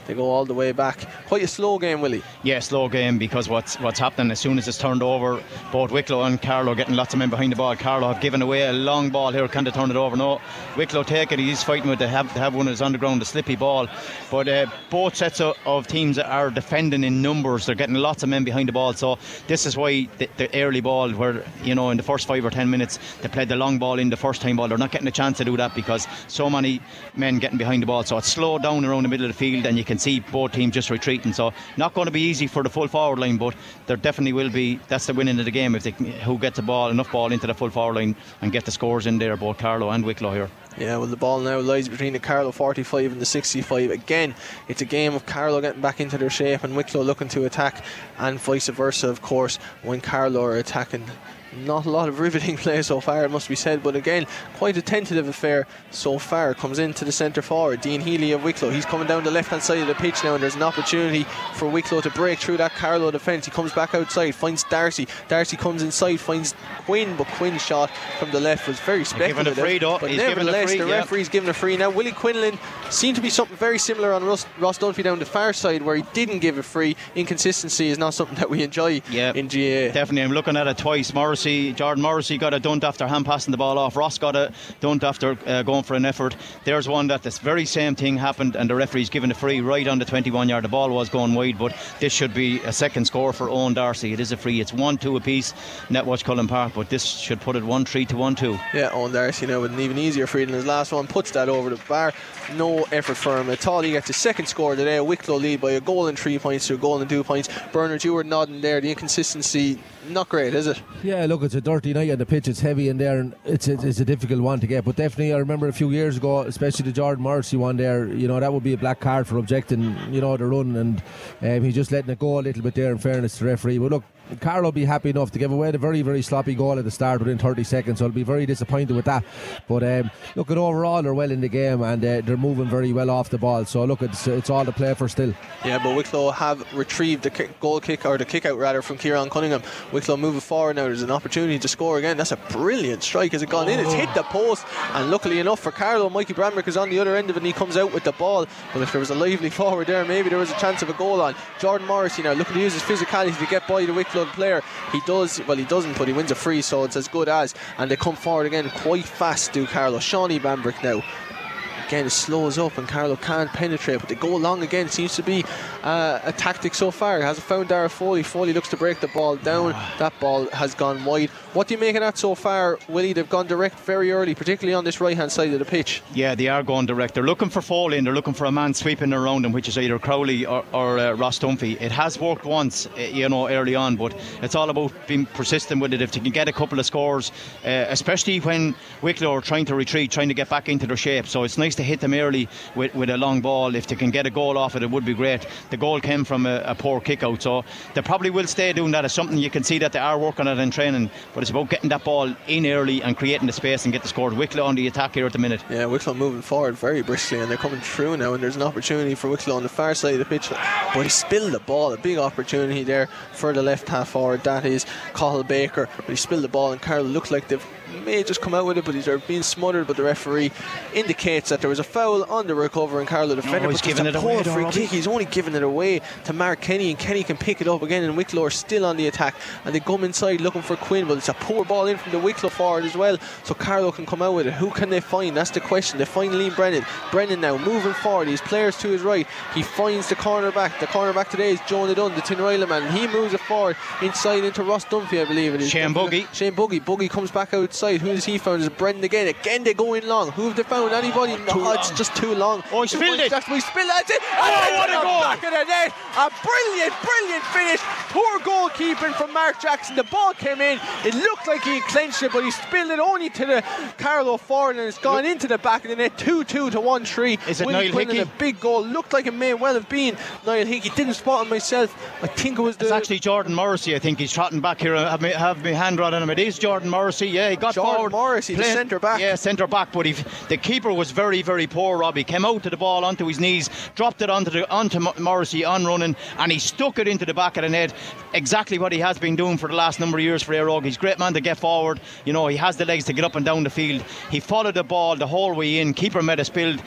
They go all the way back. Quite a slow game, Willie. Yeah, slow game, because what's what's happening as soon as it's turned over, both Wicklow and Carlo getting lots of men behind the ball. Carlo have given away a long ball here. Can they turn it over? No. Wicklow take it. He's fighting with. They have they have one that's on the ground, a slippy ball. But uh, both sets of, of teams are defending in numbers. They're getting lots of men behind the ball. So this is why the, the early ball, where you know in the first five or ten minutes they played the long ball in the first time ball. They're not getting a chance to do that because so many men getting behind the ball. So it's slowed down around the middle of the field, and you can. See both teams just retreating, so not going to be easy for the full forward line, but there definitely will be. That's the winning of the game if they who get the ball, enough ball into the full forward line and get the scores in there, both Carlo and Wicklow here. Yeah, well, the ball now lies between the Carlo forty-five and the sixty-five. Again, it's a game of Carlo getting back into their shape and Wicklow looking to attack, and vice versa, of course, when Carlo are attacking. Not a lot of riveting play so far, it must be said, but again, quite a tentative affair so far. Comes into the centre forward, Dean Healy of Wicklow. He's coming down the left-hand side of the pitch now, and there's an opportunity for Wicklow to break through that Carlo defence. He comes back outside, finds Darcy. Darcy comes inside, finds Quinn, but Quinn's shot from the left was very speculative. He's given a free, he's nevertheless, given a free, the referee's yeah. given a free. Now, Willie Quinlan seemed to be something very similar on Ross, Ross Dunphy down the far side, where he didn't give a free. Inconsistency is not something that we enjoy yeah, in G A A. Definitely, I'm looking at it twice. Morrissey Jordan Morrissey got a dunt after hand passing the ball off. Ross got a dunt after uh, going for an effort. There's one that this very same thing happened, and the referee's given a free right on the twenty-one yard. The ball was going wide, but this should be a second score for Owen Darcy. It is a free. It's one two apiece, Netwatch Cullen Park, but this should put it one three to one two. Yeah, Owen Darcy now with an even easier free than his last one. Puts that over the bar. No effort for him at all. He gets his second score today. Wicklow lead by a goal and three points to a goal and two points. Bernard, you were nodding there. The inconsistency, not great, is it? Yeah, look, it's a dirty night on the pitch. It's heavy in there, and it's a, it's a difficult one to get. But definitely, I remember a few years ago, especially the Jordan Morrissey one there, you know, that would be a black card for objecting, you know, the run, and um, he's just letting it go a little bit there, in fairness to the referee. But look, Carlo will be happy enough to give away the very, very sloppy goal at the start within thirty seconds, so I'll be very disappointed with that. But um, look, at overall, they're well in the game, and uh, they're moving very well off the ball. So look, it's, it's all to play for still. Yeah, but Wicklow have retrieved the kick, goal kick, or the kick out rather, from Kieran Cunningham. Wicklow moving forward now. There's an opportunity to score again. That's a brilliant strike. Has it gone oh. in? It's hit the post, and luckily enough for Carlo, Mikey Bambrick is on the other end of it, and he comes out with the ball. But if there was a lively forward there, maybe there was a chance of a goal on. Jordan Morrissey now looking to use his physicality to get by the Wicklow player. He does, well, he doesn't, but he wins a free, so it's as good as. And they come forward again quite fast, do Carlo. Shaunie Bambrick now Again, it slows up and Carlo can't penetrate, but they go long again. Seems to be uh, a tactic so far. Has it found Dara Foley? Foley looks to break the ball down. That ball has gone wide. What do you make of that so far, Willie? They've gone direct very early, particularly on this right-hand side of the pitch. Yeah, they are going direct. They're looking for Foley and they're looking for a man sweeping around him, which is either Crowley or, or uh, Ross Dunphy. It has worked once, you know, early on, but it's all about being persistent with it. If they can get a couple of scores, uh, especially when Wicklow are trying to retreat, trying to get back into their shape. So it's nice to hit them early with, with a long ball. If they can get a goal off it, it would be great. The goal came from a, a poor kick out, so they probably will stay doing that. It's something you can see that they are working at in training, but it's about getting that ball in early and creating the space and get the score. Wicklow on the attack here at the minute. Yeah, Wicklow moving forward very briskly and they're coming through now, and there's an opportunity for Wicklow on the far side of the pitch, but he spilled the ball. A big opportunity there for the left half forward, that is Cahill Baker, but he spilled the ball and Carroll looked like they've may just come out with it, but he's being smothered. But the referee indicates that there was a foul on the recovering Carlo defender. No, he's giving it away. Free kick. He's only giving it away to Mark Kenny, and Kenny can pick it up again. And Wicklow are still on the attack, and they come inside looking for Quinn. But it's a poor ball in from the Wicklow forward as well. So Carlo can come out with it. Who can they find? That's the question. They find Liam Brennan. Brennan now moving forward. His players to his right. He finds the cornerback. The cornerback today is Jonah Dunn, the Tin Ryland man. And he moves it forward inside into Ross Dunphy, I believe it is. Shane Boogie. Shane Boogie. Boogie comes back outside. Who has he found? Is Brendan again? Again they go in long. Who have they found? Anybody? No, it's just too long. Oh, he spilled it. We spilled that's it. And oh, what a goal! Back of the net. A brilliant, brilliant finish. Poor goalkeeping from Mark Jackson. The ball came in. It looked like he clenched it, but he spilled it only to the Carlo forward, and it's gone Look. into the back of the net. two two to one three. Is it Willie Niall Hickey? A big goal. Looked like it may well have been Niall Hickey. Didn't spot him myself. I think it was. The it's actually Jordan Morrissey. I think he's trotting back here. I have me, have me hand right on him. It is Jordan Morrissey. Yeah, he got. Jordan Morrissey, the centre back. Yeah, centre back. But he, the keeper was very, very poor. Robbie came out to the ball onto his knees, dropped it onto the, onto Morrissey on running, and he stuck it into the back of the net. Exactly what he has been doing for the last number of years for Airog. He's a great man to get forward. You know, he has the legs to get up and down the field. He followed the ball the whole way in. Keeper made a spill.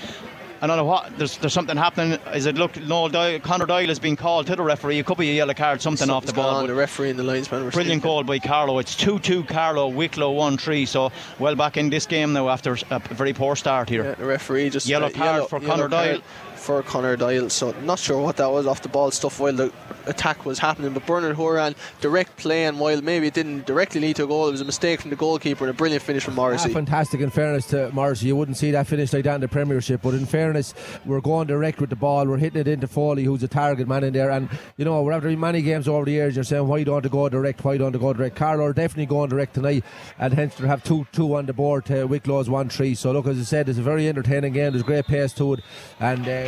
I don't know what, there's, there's something happening. Is it look? No, Doyle, Conor Doyle has been called to the referee. It could be a yellow card, something Something's off the ball. The referee and the linesman were brilliant goal by Carlo. It's two two Carlo, Wicklow one three. So well back in this game now after a very poor start here. Yeah, the referee just yellow uh, card yellow, for Conor Doyle. For Conor Doyle, so not sure what that was off the ball stuff while the attack was happening. But Bernard Horan, direct play, and while maybe it didn't directly lead to a goal, it was a mistake from the goalkeeper and a brilliant finish from Morrissey. Ah, fantastic, in fairness to Morrissey. You wouldn't see that finish like that in the Premiership, but in fairness, we're going direct with the ball, we're hitting it into Foley, who's a target man in there. And you know, we're after many games over the years, you're saying, why don't they go direct? Why don't they go direct? Carlo are definitely going direct tonight, and hence they'll have two two on the board to Wicklow's one three. So, look, as I said, it's a very entertaining game, there's great pace to it, and uh,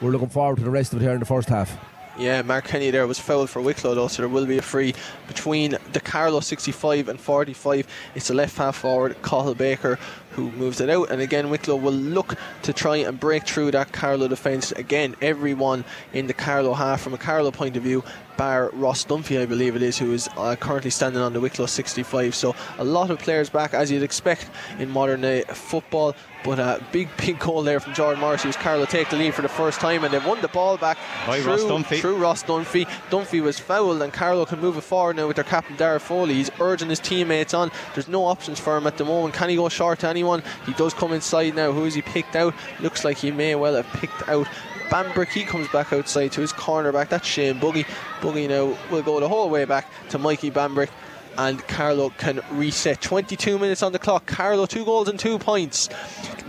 we're looking forward to the rest of it here in the first half. Yeah, Mark Kenny there was fouled for Wicklow though, so there will be a free between the Carlo sixty-five and forty-five. It's the left half forward, Cahill Baker, who moves it out, and again Wicklow will look to try and break through that Carlo defence. Again, everyone in the Carlo half from a Carlo point of view, bar Ross Dunphy, I believe it is, who is uh, currently standing on the Wicklow sixty-five. So a lot of players back, as you'd expect in modern day football. But a big, big goal there from Jordan Morrissey. Carlo take the lead for the first time, and they've won the ball back by through Ross Dunphy. Through Ross Dunphy. Dunphy was fouled, and Carlo can move it forward now with their captain Dara Foley. He's urging his teammates on. There's no options for him at the moment. Can he go short to anyone? He does come inside now. Who is he picked out? Looks like he may well have picked out Bambrick. He comes back outside to his cornerback. That's Shane Boogie. Boogie now will go the whole way back to Mikey Bambrick, and Carlo can reset. twenty-two minutes on the clock. Carlo two goals and two points.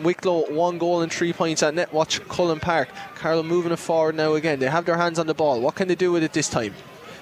Wicklow one goal and three points at Netwatch Cullen Park. Carlo moving it forward now again. They have their hands on the ball. What can they do with it this time?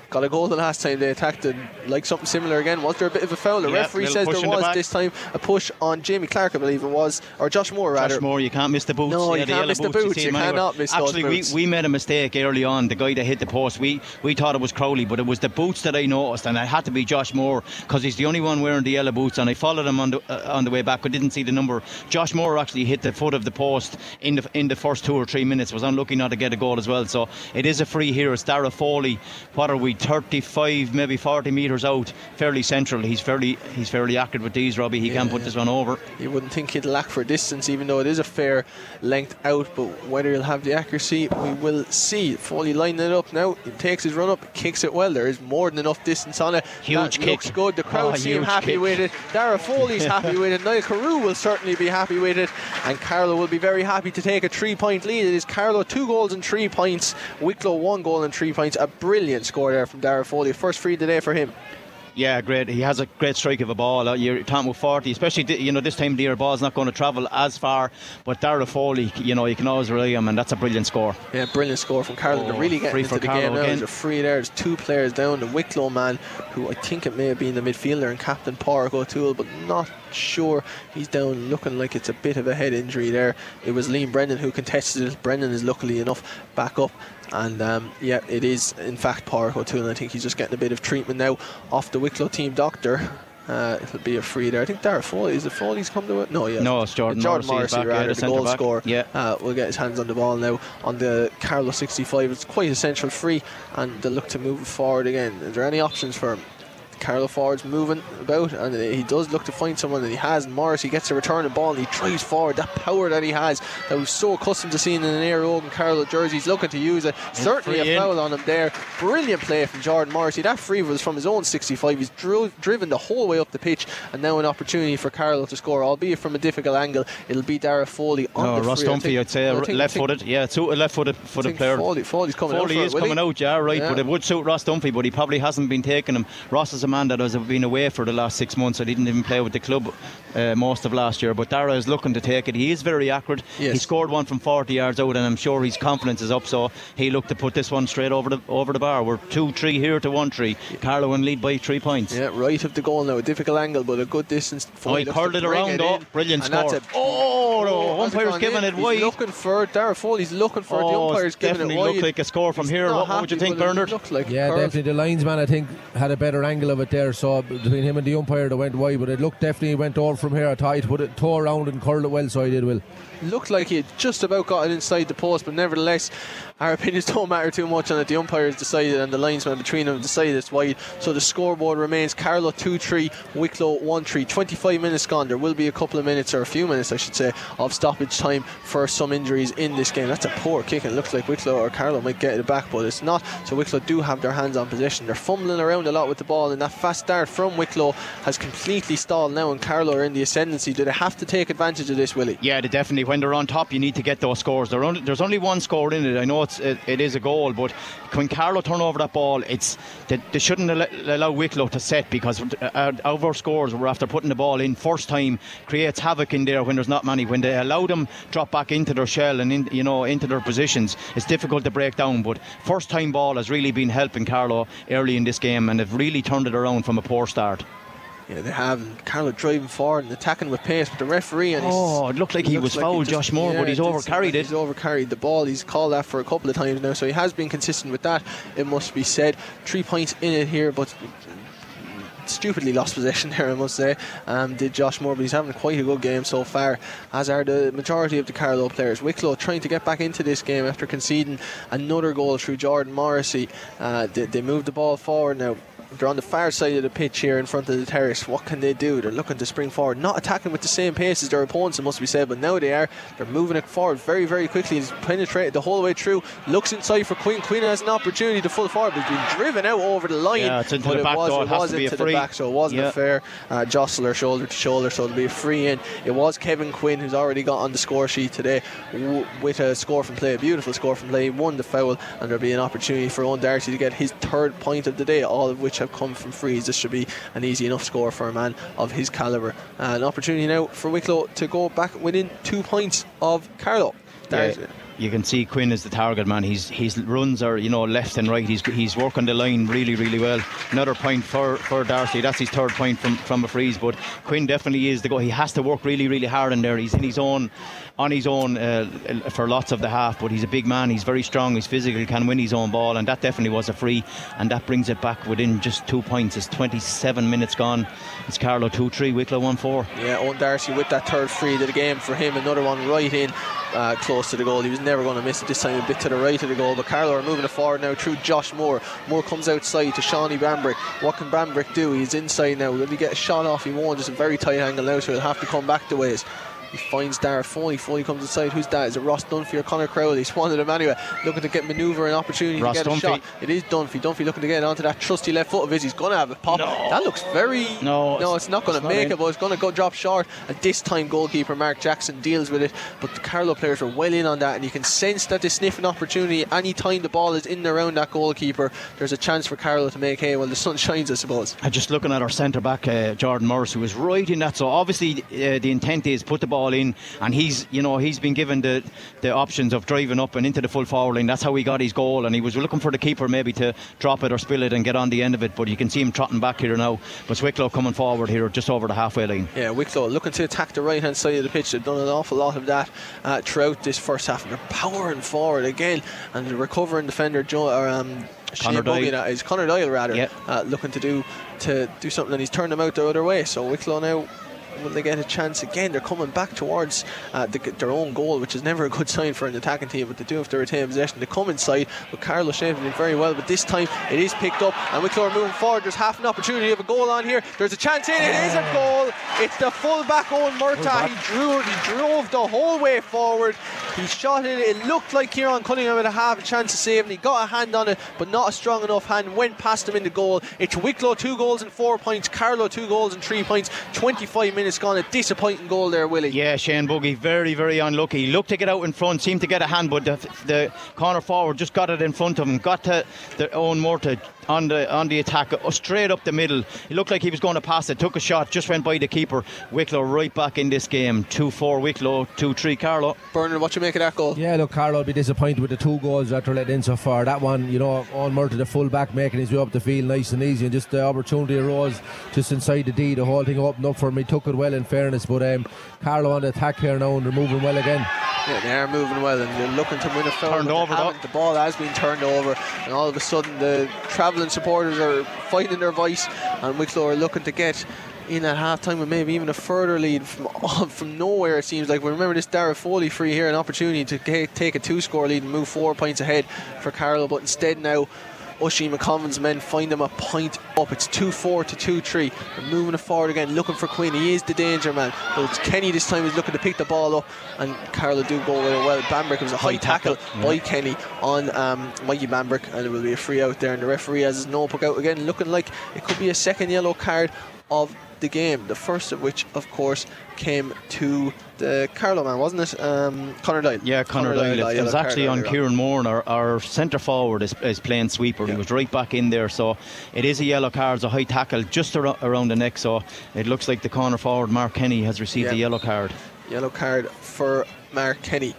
Got a goal the last time they attacked, and like something similar again. Was there a bit of a foul? The yeah, referee says there was the this time. A push on Jamie Clark, I believe it was, or Josh Moore rather. Josh Moore, you can't miss the boots. No, yeah, you can't miss the boots. You, you cannot miss those boots. Actually, we, we made a mistake early on. The guy that hit the post, we, we thought it was Crowley, but it was the boots that I noticed, and it had to be Josh Moore because he's the only one wearing the yellow boots. And I followed him on the, uh, on the way back, but didn't see the number. Josh Moore actually hit the foot of the post in the in the first two or three minutes. Was unlucky not to get a goal as well. So it is a free here. It's Dara Foley. What are we? thirty-five, maybe forty metres out, fairly central. He's fairly he's fairly accurate with these, Robbie. He yeah, can put this one over. You wouldn't think he'd lack for distance, even though it is a fair length out, but whether he'll have the accuracy, we will see. Foley lining it up now. He takes his run up, kicks it well. There is more than enough distance on it. Huge that kick. Looks good. The crowd oh, seem happy kick. with it. Dara Foley's happy with it. Niall Carew will certainly be happy with it. And Carlow will be very happy to take a three-point lead. It is Carlow two goals and three points. Wicklow one goal and three points. A brilliant score there from Dara Foley. First free today for him. Yeah, great. He has a great strike of a ball. You're talking about forty, especially, you know, this time of the year, ball's not going to travel as far. But Dara Foley, you know, you can always rely on him, and that's a brilliant score. Yeah, brilliant score from Carlow. Oh, they're really getting into the Carlow game now. There's a free there. There's two players down. The Wicklow man, who I think it may have been the midfielder and captain Pádraig O'Toole, but not sure. He's down, looking like it's a bit of a head injury there. It was Liam Brennan who contested it. Brennan is luckily enough back up. And um, yeah, it is in fact Pádraig O'Toole, and I think he's just getting a bit of treatment now off the Wicklow team doctor. Uh, it'll be a free there. I think Dara Foley, is it Foley's come to it? No, yeah. No, it's Jordan, Jordan Morrissey, Morrissey rather, yeah, the, the goal back. scorer. Yeah. Uh, will get his hands on the ball now on the Carlow sixty-five. It's quite a central free, and they look to move it forward again. Is there any options for him? Carlow forwards moving about, and he does look to find someone, and he has. Morrissey gets a return of ball, and he drives forward. That power that he has, that we're so accustomed to seeing in an Air Ogan Carlow jersey, he's looking to use it. And certainly a foul in. on him there. Brilliant play from Jordan Morrissey. That free was from his own sixty-five. He's drew, driven the whole way up the pitch, and now an opportunity for Carlow to score, albeit from a difficult angle. It'll be Dara Foley on no, the Ross free. Ross Dunphy, I'd say, no, left-footed. Yeah, it's a left-footed for the player. Foley, Foley's coming Foley out. Foley is it, coming out, yeah, right. Yeah. But it would suit Ross Dunphy, but he probably hasn't been taking him. Ross is a man that has been away for the last six months. I didn't even play with the club uh, most of last year, but Dara is looking to take it. He is very accurate. Yes. He scored one from forty yards out, and I'm sure his confidence is up, so he looked to put this one straight over the over the bar. We're two three here to one three. Carlow in lead by three points. Yeah, right of the goal now. A difficult angle, but a good distance. Oh, he curled it around, though. Brilliant score. That's a oh, no. Umpire's giving it wide. He's looking for it. Dara Foley's looking for it. The umpire's giving it wide. Definitely looked like a score from here. What would you think, Bernard? Yeah, definitely. The linesman, I think, had a better angle of it there, so between him and the umpire they went wide, but it looked definitely went over from here. I thought it would it tore around and curled it well, so he did well. Looked like he had just about got it inside the post, but nevertheless our opinions don't matter too much on it. The umpires decided and the linesman between them decided it's wide, so the scoreboard remains Carlow two three, Wicklow one three. twenty-five minutes gone. There will be a couple of minutes, or a few minutes I should say, of stoppage time for some injuries in this game. That's a poor kick, and it looks like Wicklow or Carlow might get it back, but it's not, so Wicklow do have their hands on possession. They're fumbling around a lot with the ball, and that fast start from Wicklow has completely stalled now, and Carlow are in the ascendancy. Do they have to take advantage of this, Willie? Yeah, they definitely. When they're on top, you need to get those scores. They're only, there's only one score in it. I know it's, it, it is a goal, but when Carlow turn over that ball, it's they, they shouldn't allow, allow Wicklow to set, because our, our scores were after putting the ball in first time, creates havoc in there when there's not many. When they allow them drop back into their shell and in, you know, into their positions, it's difficult to break down. But first time ball has really been helping Carlow early in this game, and they've really turned it around from a poor start. Yeah, they have. Carlow driving forward and attacking with pace, but the referee, and oh, it looked like he was fouled, Josh Moore, yeah, but he's overcarried it. He's overcarried the ball. He's called that for a couple of times now, so he has been consistent with that, it must be said. Three points in it here, but stupidly lost possession there, I must say. Um, did Josh Moore, but he's having quite a good game so far, as are the majority of the Carlow players. Wicklow trying to get back into this game after conceding another goal through Jordan Morrissey. Uh, they, they moved the ball forward now. They're on the far side of the pitch here in front of the terrace. What can they do? They're looking to spring forward, not attacking with the same pace as their opponents, it must be said, but now they are. They're moving it forward very, very quickly. He's penetrated the whole way through. Looks inside for Quinn. Quinn has an opportunity to full forward, but he's been driven out over the line. Yeah, it's into but the it back was, door. It, it has was to be into a free. The back, so it wasn't yeah. a fair uh, jostler shoulder to shoulder, so it'll be a free in. It was Kevin Quinn, who's already got on the score sheet today with a score from play, a beautiful score from play. He won the foul, and there'll be an opportunity for Owen Darcy to get his third point of the day, all of which have come from frees. This should be an easy enough score for a man of his calibre. Uh, an opportunity now for Wicklow to go back within two points of Carlow. There's yeah. You can see Quinn is the target man. He's his runs are, you know, left and right. He's he's working the line really, really well. Another point for, for Darcy. That's his third point from, from a freeze. But Quinn definitely is the goal. He has to work really, really hard in there. He's in his own on his own uh, for lots of the half. But he's a big man. He's very strong. He's physical. Can win his own ball. And that definitely was a free. And that brings it back within just two points. It's twenty-seven minutes gone. It's Carlow two three, Wicklow one four. Yeah, Owen Darcy with that third free of the game for him. Another one right in. uh, close to the goal. He was never going to miss it this time, a bit to the right of the goal. But Carlow are moving it forward now through Josh Moore. Moore comes outside to Shaunie Bambrick. What can Bambrick do? He's inside now. Will he get a shot off? He won't. It's a very tight angle now, so he'll have to come back the ways. He finds Dara Foley. Foley comes inside. Who's that? Is it Ross Dunphy or Conor Crowley? He's one of them anyway. Looking to get manoeuvre and opportunity Ross to get Dunphy. a shot. It is Dunphy. Dunphy looking to get onto that trusty left foot of his. He's going to have a pop. No. That looks very... No, no it's, it's not going to make in. it, but it's going to go drop short. And this time goalkeeper Mark Jackson deals with it. But the Carlow players were well in on that, and you can sense that they sniff an opportunity. Any time the ball is in and around that goalkeeper, there's a chance for Carlow to make hay while the sun shines, I suppose. And just looking at our centre-back, uh, Jordan Morrissey, who was right in that. So obviously uh, the intent is put the ball in, and he's, you know, he's been given the the options of driving up and into the full forward line. That's how he got his goal, and he was looking for the keeper maybe to drop it or spill it and get on the end of it, but you can see him trotting back here now. But Wicklow coming forward here just over the halfway line. Yeah, Wicklow looking to attack the right hand side of the pitch. They've done an awful lot of that uh, throughout this first half, and they're powering forward again, and the recovering defender Joe, or, um, Conor Doyle. That is Conor Doyle rather yep. uh, looking to do to do something, and he's turned them out the other way. So Wicklow now, when they get a chance again, they're coming back towards uh, the, their own goal, which is never a good sign for an attacking team, but they do have to retain possession. They come inside, but Carlow shaping it very well, but this time it is picked up, and Wicklow are moving forward. There's half an opportunity of a goal on here. There's a chance in, it is a goal. It's the full-back Owen Murtagh. He, drew, he drove the whole way forward. He shot it. It looked like Kieran Cunningham had a half a chance to save, and he got a hand on it, but not a strong enough hand. Went past him in the goal. It's Wicklow two goals and four points. Carlow two goals and three points. twenty-five minutes. It's gone. A disappointing goal there, Willie. Yeah, Shane Boogie very very unlucky. He looked to get out in front, seemed to get a hand, but the, the corner forward just got it in front of him, got to their own Murtagh on the on the attack, uh, straight up the middle. It looked like he was going to pass it, took a shot, just went by the keeper. Wicklow right back in this game. Two four Wicklow, two three Carlow. Bernard, what do you make of that goal? Yeah, look, Carlow will be disappointed with the two goals that they're let in so far. That one, you know, Owen Murtagh, the full back, making his way up the field nice and easy, and just the opportunity arose just inside the D. The whole thing opened up for him. He took it well in fairness, but um, Carlow on the attack here now, and they're moving well again. Yeah, they are moving well, and they're looking to win a foul. Turned over, though. The ball has been turned over, and all of a sudden the travelling supporters are finding their voice, and Wicklow are looking to get in at half time and maybe even a further lead from from nowhere, it seems like. We remember this Dara Foley free here, an opportunity to take a two score lead and move four points ahead for Carlow, but instead now Oisín McConville's men find him a point up. It's two four to two three. They're moving it forward again, looking for Quinn. He is the danger man, but it's Kenny this time who's looking to pick the ball up, and Carlow do go with it well. Bambrick, it was a high, high tackle, tackle yeah. by Kenny on um, Mikey Bambrick, and it will be a free out there, and the referee has his no puck out again, looking like it could be a second yellow card of the game, the first of which of course came to the Carlow man, wasn't it? Um, Conor Doyle. Yeah, Conor, Conor Doyle. Doyle. It was actually Carlow on Kieran Moore, and our, our centre forward is, is playing sweeper. Yeah. He was right back in there, so it is a yellow card. It's a high tackle just ar around the neck, so it looks like the corner forward Mark Kenny has received yeah. a yellow card. Yellow card for Mark Kenny.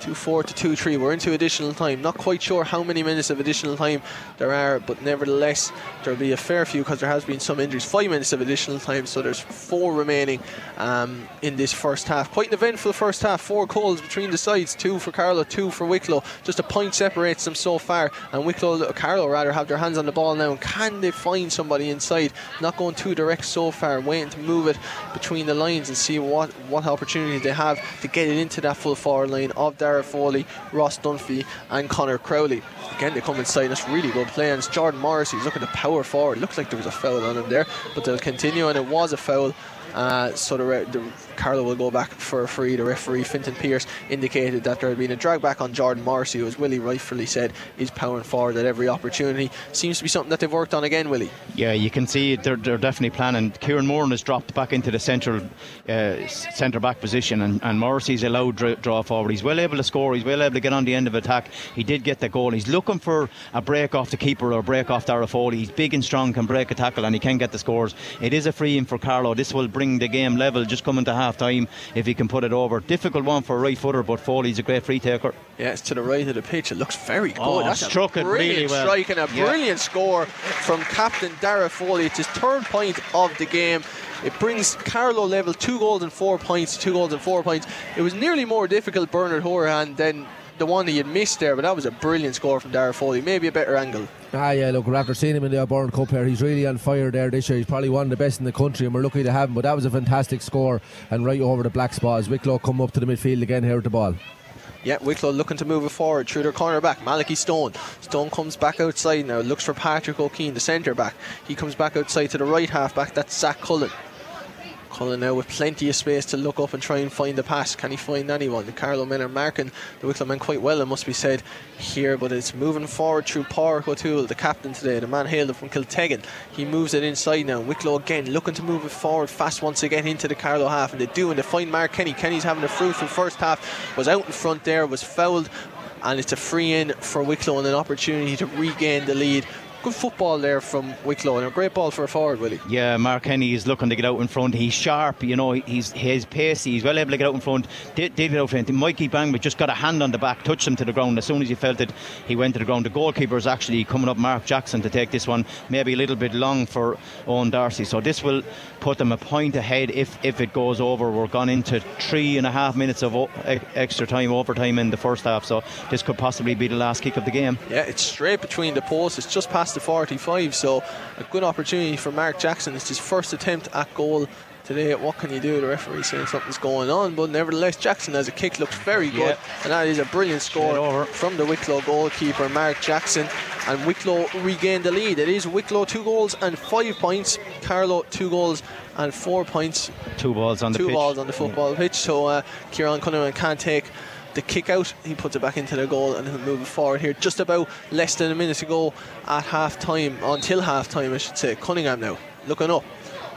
two four to two three. We're into additional time. Not quite sure how many minutes of additional time there are, but nevertheless there'll be a fair few because there has been some injuries. Five minutes of additional time, so there's four remaining um, in this first half. Quite an eventful first half. Four goals between the sides, two for Carlow, two for Wicklow. Just a point separates them so far, and Wicklow, Carlow rather, have their hands on the ball now, and can they find somebody inside? Not going too direct so far, waiting to move it between the lines and see what, what opportunity they have to get it into that full forward line of that Dara Foley, Ross Dunphy and Conor Crowley. Again, they come inside. That's really good play. And Jordan Morrissey, he's looking to power forward. Looks like there was a foul on him there, but they'll continue, and it was a foul. Uh, so the, re the Carlow will go back for a free. The referee Fintan Pierce indicated that there had been a drag back on Jordan Morrissey, who, as Willie rightfully said, is powering forward at every opportunity. Seems to be something that they've worked on again, Willie. Yeah, you can see they're, they're definitely planning. Kieran Moore has dropped back into the central uh, centre back position, and, and Morrissey's allowed dra draw forward. He's well able to score, he's well able to get on the end of attack. He did get the goal. He's looking for a break off the keeper or a break off Dara Foley. He's big and strong, can break a tackle, and he can get the scores. It is a free in for Carlow. This will bring the game level just coming to half time if he can put it over. Difficult one for a right footer, but Foley's a great free taker. Yeah, it's to the right of the pitch. It looks very good. Oh, that's struck a it really well. Strike and a yeah. brilliant score from captain Dara Foley. It's his third point of the game. It brings Carlow level, two goals and four points. Two goals and four points. It was nearly more difficult, Bernard Horan, than the one he had missed there, but that was a brilliant score from Dara Foley. Maybe a better angle. Ah yeah, look, after seeing him in the O'Byrne Cup here, he's really on fire there this year. He's probably one of the best in the country, and we're lucky to have him, but that was a fantastic score, and right over the black spot as Wicklow come up to the midfield again here with the ball. Yeah, Wicklow looking to move it forward through their corner back. Malachy Stone. Stone comes back outside now. Looks for Patrick O'Keane, the centre back. He comes back outside to the right half back. That's Zach Cullen. Cullen now with plenty of space to look up and try and find the pass. Can he find anyone? The Carlow men are marking the Wicklow men quite well, it must be said here, but it's moving forward through Pádraig O'Toole, the captain today, the man hailed from Kiltegan. He moves it inside now. Wicklow again looking to move it forward fast once again into the Carlow half, and they do, and they find Mark Kenny. Kenny's having a fruitful first half, was out in front there, was fouled, and it's a free in for Wicklow and an opportunity to regain the lead. Good football there from Wicklow and a great ball for a forward, Willie. Yeah, Mark Kenny is looking to get out in front. He's sharp, you know, he's he's pacey, he's well able to get out in front. Did, did get out in front. Mikey Bambrick just got a hand on the back, touched him to the ground. As soon as he felt it, he went to the ground. The goalkeeper is actually coming up, Mark Jackson, to take this one. Maybe a little bit long for Owen Darcy. So this will put them a point ahead if, if it goes over. We're gone into three and a half minutes of o extra time, overtime in the first half. So this could possibly be the last kick of the game. Yeah, it's straight between the posts. It's just past forty-five, so a good opportunity for Mark Jackson. It's his first attempt at goal today. What can you do? The referee saying something's going on, but nevertheless Jackson has a kick, looks very good, yep. And that is a brilliant score from the Wicklow goalkeeper Mark Jackson, and Wicklow regained the lead. It is Wicklow two goals and five points, Carlow two goals and four points. Two balls on the pitch. Two balls on the football yeah. pitch, so uh, Kieran Cunningham can't take the kick out. He puts it back into the goal and he'll move it forward here. Just about less than a minute to go at half time, until half time I should say. Cunningham now looking up.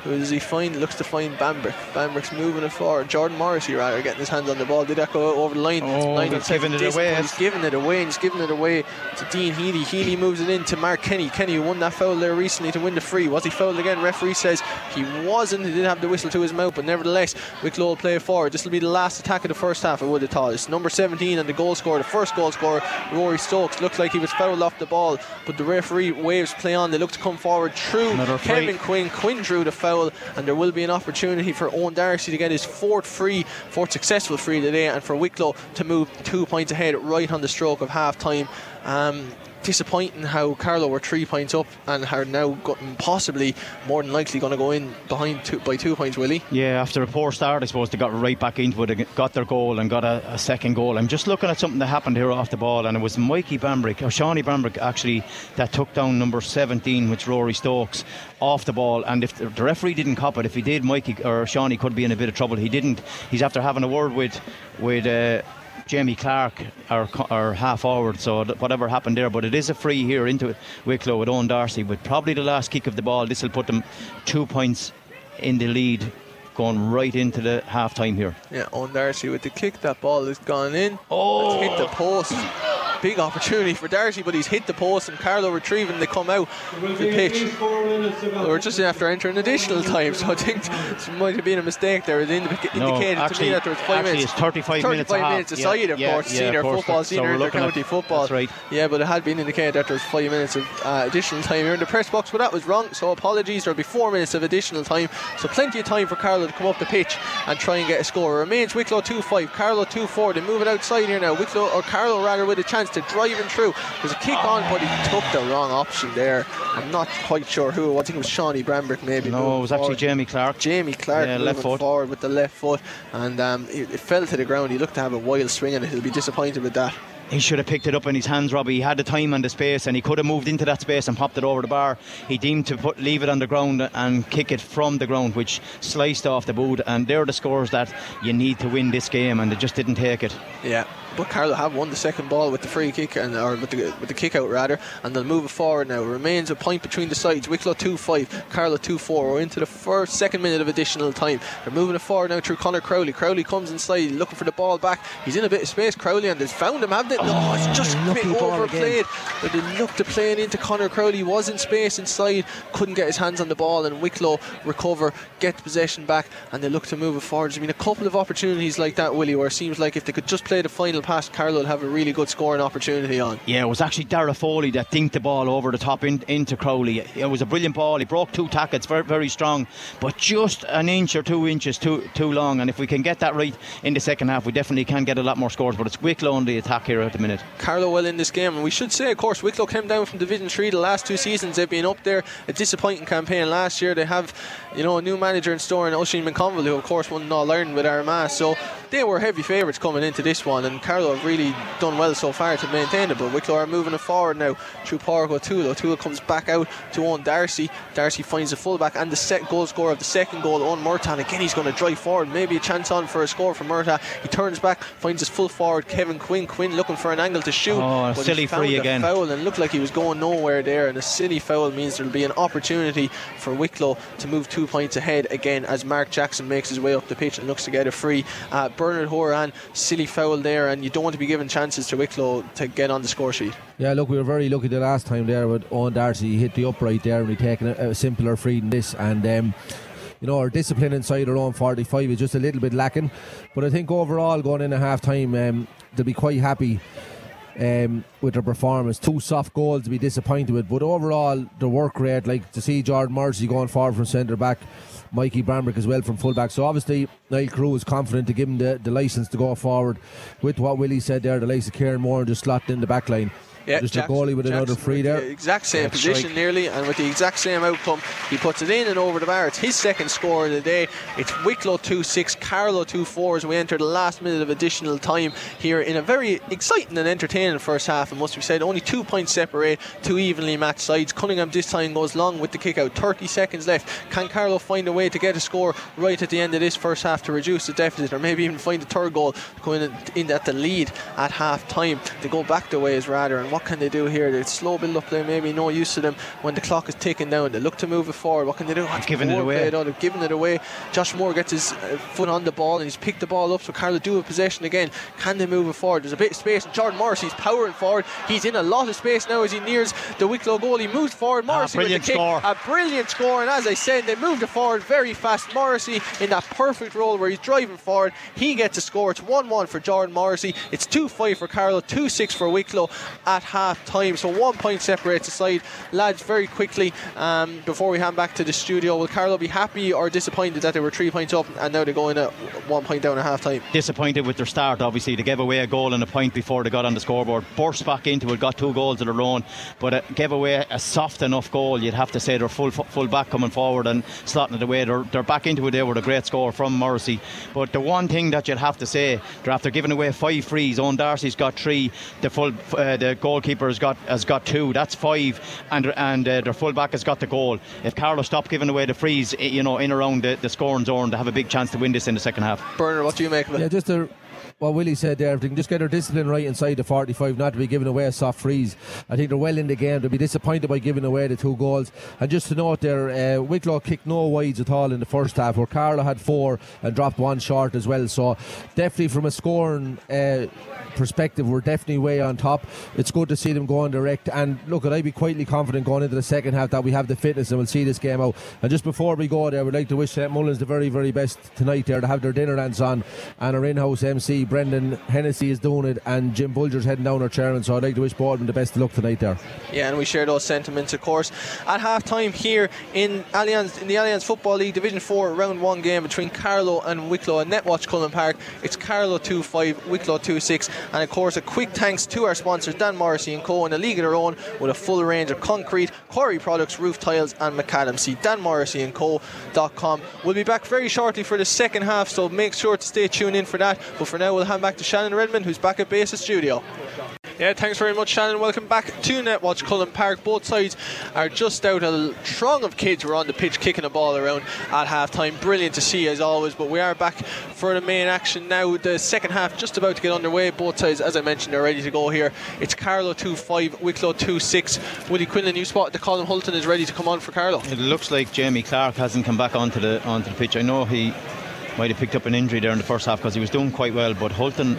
Who does he find? Looks to find Bambrick. Bambrick's moving it forward. Jordan Morrissey rather getting his hands on the ball. Did that go out over the line? Oh, line he's giving it away. He's giving it away. He's giving it away to Dean Healy. Healy moves it in to Mark Kenny. Kenny, who won that foul there recently to win the free. Was he fouled again? Referee says he wasn't. He did have the whistle to his mouth, but nevertheless, Wicklow will play forward. This will be the last attack of the first half, I would have thought. It's number seventeen and the goal scorer, the first goal scorer, Rory Stokes. Looks like he was fouled off the ball, but the referee waves play on. They look to come forward through Kevin Quinn. Quinn drew the foul. And there will be an opportunity for Owen Darcy to get his fourth free, fourth successful free today, and for Wicklow to move two points ahead right on the stroke of half time. Um, disappointing how Carlow were three points up and are now gotten possibly more than likely going to go in behind two, by two points, Willie. Yeah, after a poor start I suppose they got right back into it, got their goal and got a, a second goal. I'm just looking at something that happened here off the ball, and it was Mikey Bambrick, or Shaunie Bambrick actually, that took down number seventeen, which Rory Stokes, off the ball, and if the referee didn't cop it, if he did, Mikey or Shaunie could be in a bit of trouble. He didn't. He's after having a word with with uh, Jamie Clark, our, our half forward, so whatever happened there. But it is a free here into Wicklow with Owen Darcy with probably the last kick of the ball. This will put them two points in the lead going right into the half time here. Yeah, Owen Darcy with the kick. That ball has gone in. Oh, it's hit the post. Big opportunity for Darcy, but he's hit the post, and Carlow retrieving. They come out the pitch. We're just after entering additional time, so I think it might have been a mistake there. It indicated no, actually, to me that there was five minutes. It's thirty-five, thirty-five minutes aside, yeah, of yeah, course, yeah, senior of course, football, senior so county football. That's right. Yeah, but it had been indicated that there was five minutes of uh, additional time here in the press box, but that was wrong. So apologies. There'll be four minutes of additional time, so plenty of time for Carlow to come up the pitch and try and get a score. It remains Wicklow two five, Carlow two four. They move it outside here now. Wicklow or Carlow rather with a chance to drive him through. There's a kick on, but he took the wrong option there. I'm not quite sure who. I think it was Shaunie Bambrick maybe. No, it was forward. Actually Jamie Clark. Jamie Clark yeah, left foot forward with the left foot, and um, it, it fell to the ground. He looked to have a wild swing, and he'll be disappointed with that. He should have picked it up in his hands, Robbie. He had the time and the space, and he could have moved into that space and popped it over the bar. He deemed to put, leave it on the ground and kick it from the ground, which sliced off the boot, and they're the scores that you need to win this game, and they just didn't take it. Yeah, but Carlow have won the second ball with the free kick, and or with the, with the kick out rather, and they'll move it forward now. Remains a point between the sides. Wicklow two five, Carlow two four. We're into the first second minute of additional time. They're moving it forward now through Conor Crowley. Crowley comes inside looking for the ball back. He's in a bit of space, Crowley, and they've found him, haven't they? Oh, it's just a bit overplayed, but they looked to play it into Conor Crowley. Was in space inside, couldn't get his hands on the ball, and Wicklow recover, get the possession back, and they look to move it forward. I mean, a couple of opportunities like that, Willie, where it seems like if they could just play the final pass, Carlow would have a really good scoring opportunity on. Yeah, it was actually Dara Foley that dinked the ball over the top in, into Crowley. It was a brilliant ball. He broke two tackles, very, very strong, but just an inch or two inches too too long, and if we can get that right in the second half, we definitely can get a lot more scores. But it's Wicklow on the attack here at the minute. Carlow well in this game, and we should say, of course, Wicklow came down from Division three the last two seasons. They've been up there. A disappointing campaign last year. They have, you know, a new manager in store in Oisin McConville, who of course won All Ireland with Armagh, so they were heavy favourites coming into this one, and Carlow Carlow have really done well so far to maintain it, but Wicklow are moving it forward now through Pádraig O'Toole. O'Toole comes back out to Owen Darcy. Darcy finds the fullback and the set goal scorer of the second goal, Owen Murtagh. And again, he's going to drive forward, maybe a chance on for a score for Murtagh. He turns back, finds his full forward Kevin Quinn. Quinn looking for an angle to shoot. Oh, but silly found free a again. Foul, and looked like he was going nowhere there. And a silly foul means there'll be an opportunity for Wicklow to move two points ahead again as Mark Jackson makes his way up the pitch and looks to get a free. Uh, Bernard Horan, silly foul there, and you don't want to be given chances to Wicklow to get on the score sheet. Yeah, look, we were very lucky the last time there with Owen Darcy. He hit the upright there and he taken a, a simpler free than this, and um, you know, our discipline inside our own forty-five is just a little bit lacking, but I think overall going in at half time um, they'll be quite happy Um, with their performance. Two soft goals to be disappointed with, but overall the work rate, like to see Jordan Morrissey going forward from centre back, Mikey Bambrick as well from full back. So obviously Niall Carew is confident to give him the, the licence to go forward with what Willie said there, the licence of Kieran Moore and just slotted in the back line. Yep, just Jackson, a goalie with Jackson another free with there. The exact same That's position right. nearly, and with the exact same outcome. He puts it in and over the bar. It's his second score of the day. It's Wicklow two six, Carlow two four as we enter the last minute of additional time here in a very exciting and entertaining first half, and must be said. Only two points separate, two evenly matched sides. Cunningham this time goes long with the kick out. thirty seconds left. Can Carlow find a way to get a score right at the end of this first half to reduce the deficit, or maybe even find a third goal going in at the lead at half time? They go back the ways rather, and what can they do here? The slow build-up play maybe no use to them when the clock is ticking down. They look to move it forward. What can they do? They've given it away. They've given it away. Josh Moore gets his uh, foot on the ball and he's picked the ball up. So Carlow do have possession again. Can they move it forward? There's a bit of space. Jordan Morrissey's powering forward. He's in a lot of space now as he nears the Wicklow goal. He moves forward. Morrissey ah, with the kick. Score. A brilliant score. And as I said, they moved it forward very fast. Morrissey in that perfect role where he's driving forward. He gets a score. It's one one for Jordan Morrissey. It's two five for Carlow. two six for Wicklow at half time. So one point separates the side. Lads, very quickly um, before we hand back to the studio, will Carlow be happy or disappointed that they were three points up and now they're going at one point down at half time? Disappointed with their start, obviously. They gave away a goal and a point before they got on the scoreboard. Burst back into it, got two goals of their own, but it gave away a soft enough goal, you'd have to say. They're full, full back coming forward and slotting it away. They're, they're back into it there with a great score from Morrissey. But the one thing that you'd have to say, they're after giving away five frees. Owen Darcy's got three, the full uh, the goalkeeper has got has got two, that's five, and and uh, their fullback has got the goal. If Carlow stop giving away the frees, you know, in around the, the scoring zone, they have a big chance to win this in the second half. Bernard, what do you make of it? Yeah, just a What Willie said there, if they can just get their discipline right inside the forty-five, not to be giving away a soft freeze, I think they're well in the game. They'll be disappointed by giving away the two goals. And just to note there, uh, Wicklow kicked no wides at all in the first half, where Carlow had four and dropped one short as well. So definitely from a scoring uh, perspective, we're definitely way on top. It's good to see them going direct, and look, I'd be quietly confident going into the second half that we have the fitness and we'll see this game out. And just before we go there, we'd like to wish Saint Mullins the very very best tonight there. To have their dinner hands on, and our in-house M C Brendan Hennessy is doing it, and Jim Bulger's heading down our chairman, so I'd like to wish Baldwin the best of luck tonight there. Yeah, and we share those sentiments, of course. At half time here in Allianz, in the Allianz Football League Division four round one game between Carlow and Wicklow at Netwatch Cullen Park. It's Carlow two five, Wicklow two six, and of course a quick thanks to our sponsors Dan Morrissey and Co. in a league of their own with a full range of concrete, quarry products, roof tiles and macadam. See dan morrissey and co dot com. We'll be back very shortly for the second half, so make sure to stay tuned in for that, but for now we'll hand back to Shannon Redmond, who's back at Basis Studio. Yeah, thanks very much, Shannon. Welcome back to Netwatch Cullen Park. Both sides are just out. A throng of kids were on the pitch kicking the ball around at half time. Brilliant to see, as always, but we are back for the main action now. The second half just about to get underway. Both sides, as I mentioned, are ready to go here. It's Carlow two five, Wicklow two six. Willie Quinlan, you spotted the Colin Hulton is ready to come on for Carlow. It looks like Jamie Clark hasn't come back onto the onto the pitch. I know he might have picked up an injury there in the first half because he was doing quite well, but Hulton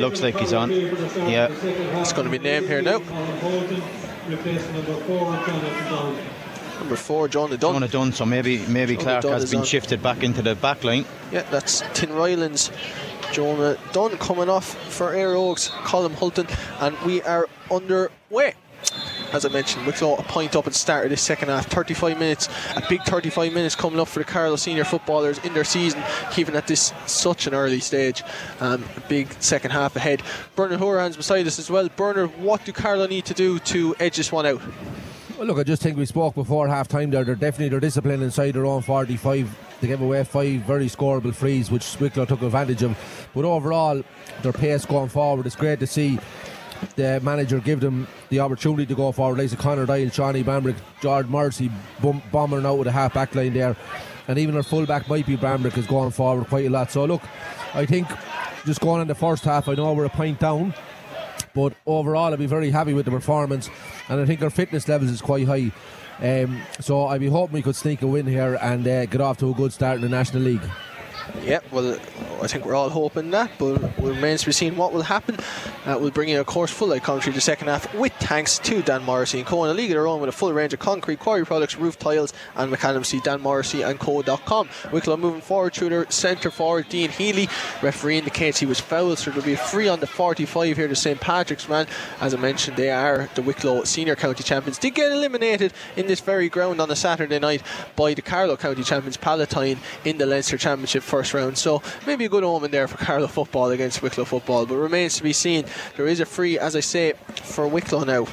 looks like he's on. Yeah, it's going to be named here now. Number four, John O'Donnell. John O'Donnell, so maybe maybe Clark has been shifted back into the back line. Yeah, that's Tin Rylands. John O'Donnell coming off for Air Oaks, Colin Hulton, and we are underway. As I mentioned, Wicklow a point up at the start of this second half. thirty-five minutes, a big thirty-five minutes coming up for the Carlow senior footballers in their season, even at this such an early stage. Um, a big second half ahead. Bernard Horan's beside us as well. Bernard, what do Carlow need to do to edge this one out? Well, look, I just think we spoke before half time there. They're definitely their discipline inside their own forty-five They gave away five very scoreable frees, which Wicklow took advantage of. But overall, their pace going forward, it's great to see the manager give them the opportunity to go forward. Like Conor Doyle, Shaunie Bambrick, Jordan Morrissey bombing out with a half back line there. And even our full-back, Mikey Bambrick, has gone forward quite a lot. So look, I think just going in the first half, I know we're a point down, but overall I'd be very happy with the performance, and I think our fitness levels is quite high. Um, so I'd be hoping we could sneak a win here and uh, get off to a good start in the National League. Yeah, well, I think we're all hoping that, but it remains to be seen what will happen. Uh, we'll bring you, of course, full-light commentary to the second half, with thanks to Dan Morrissey and Co. In a league of their own with a full range of concrete quarry products, roof tiles and mechanimsy, dan morrissey and co dot com. Wicklow moving forward through their centre forward, Dean Healy. Referee indicates he was fouled, so there'll be a free on the forty-five here to Saint Patrick's, man. As I mentioned, they are the Wicklow Senior County Champions. Did get eliminated in this very ground on a Saturday night by the Carlow County Champions, Palatine, in the Leinster Championship for first round, so maybe a good omen there for Carlow football against Wicklow football, but remains to be seen. There is a free, as I say, for Wicklow now.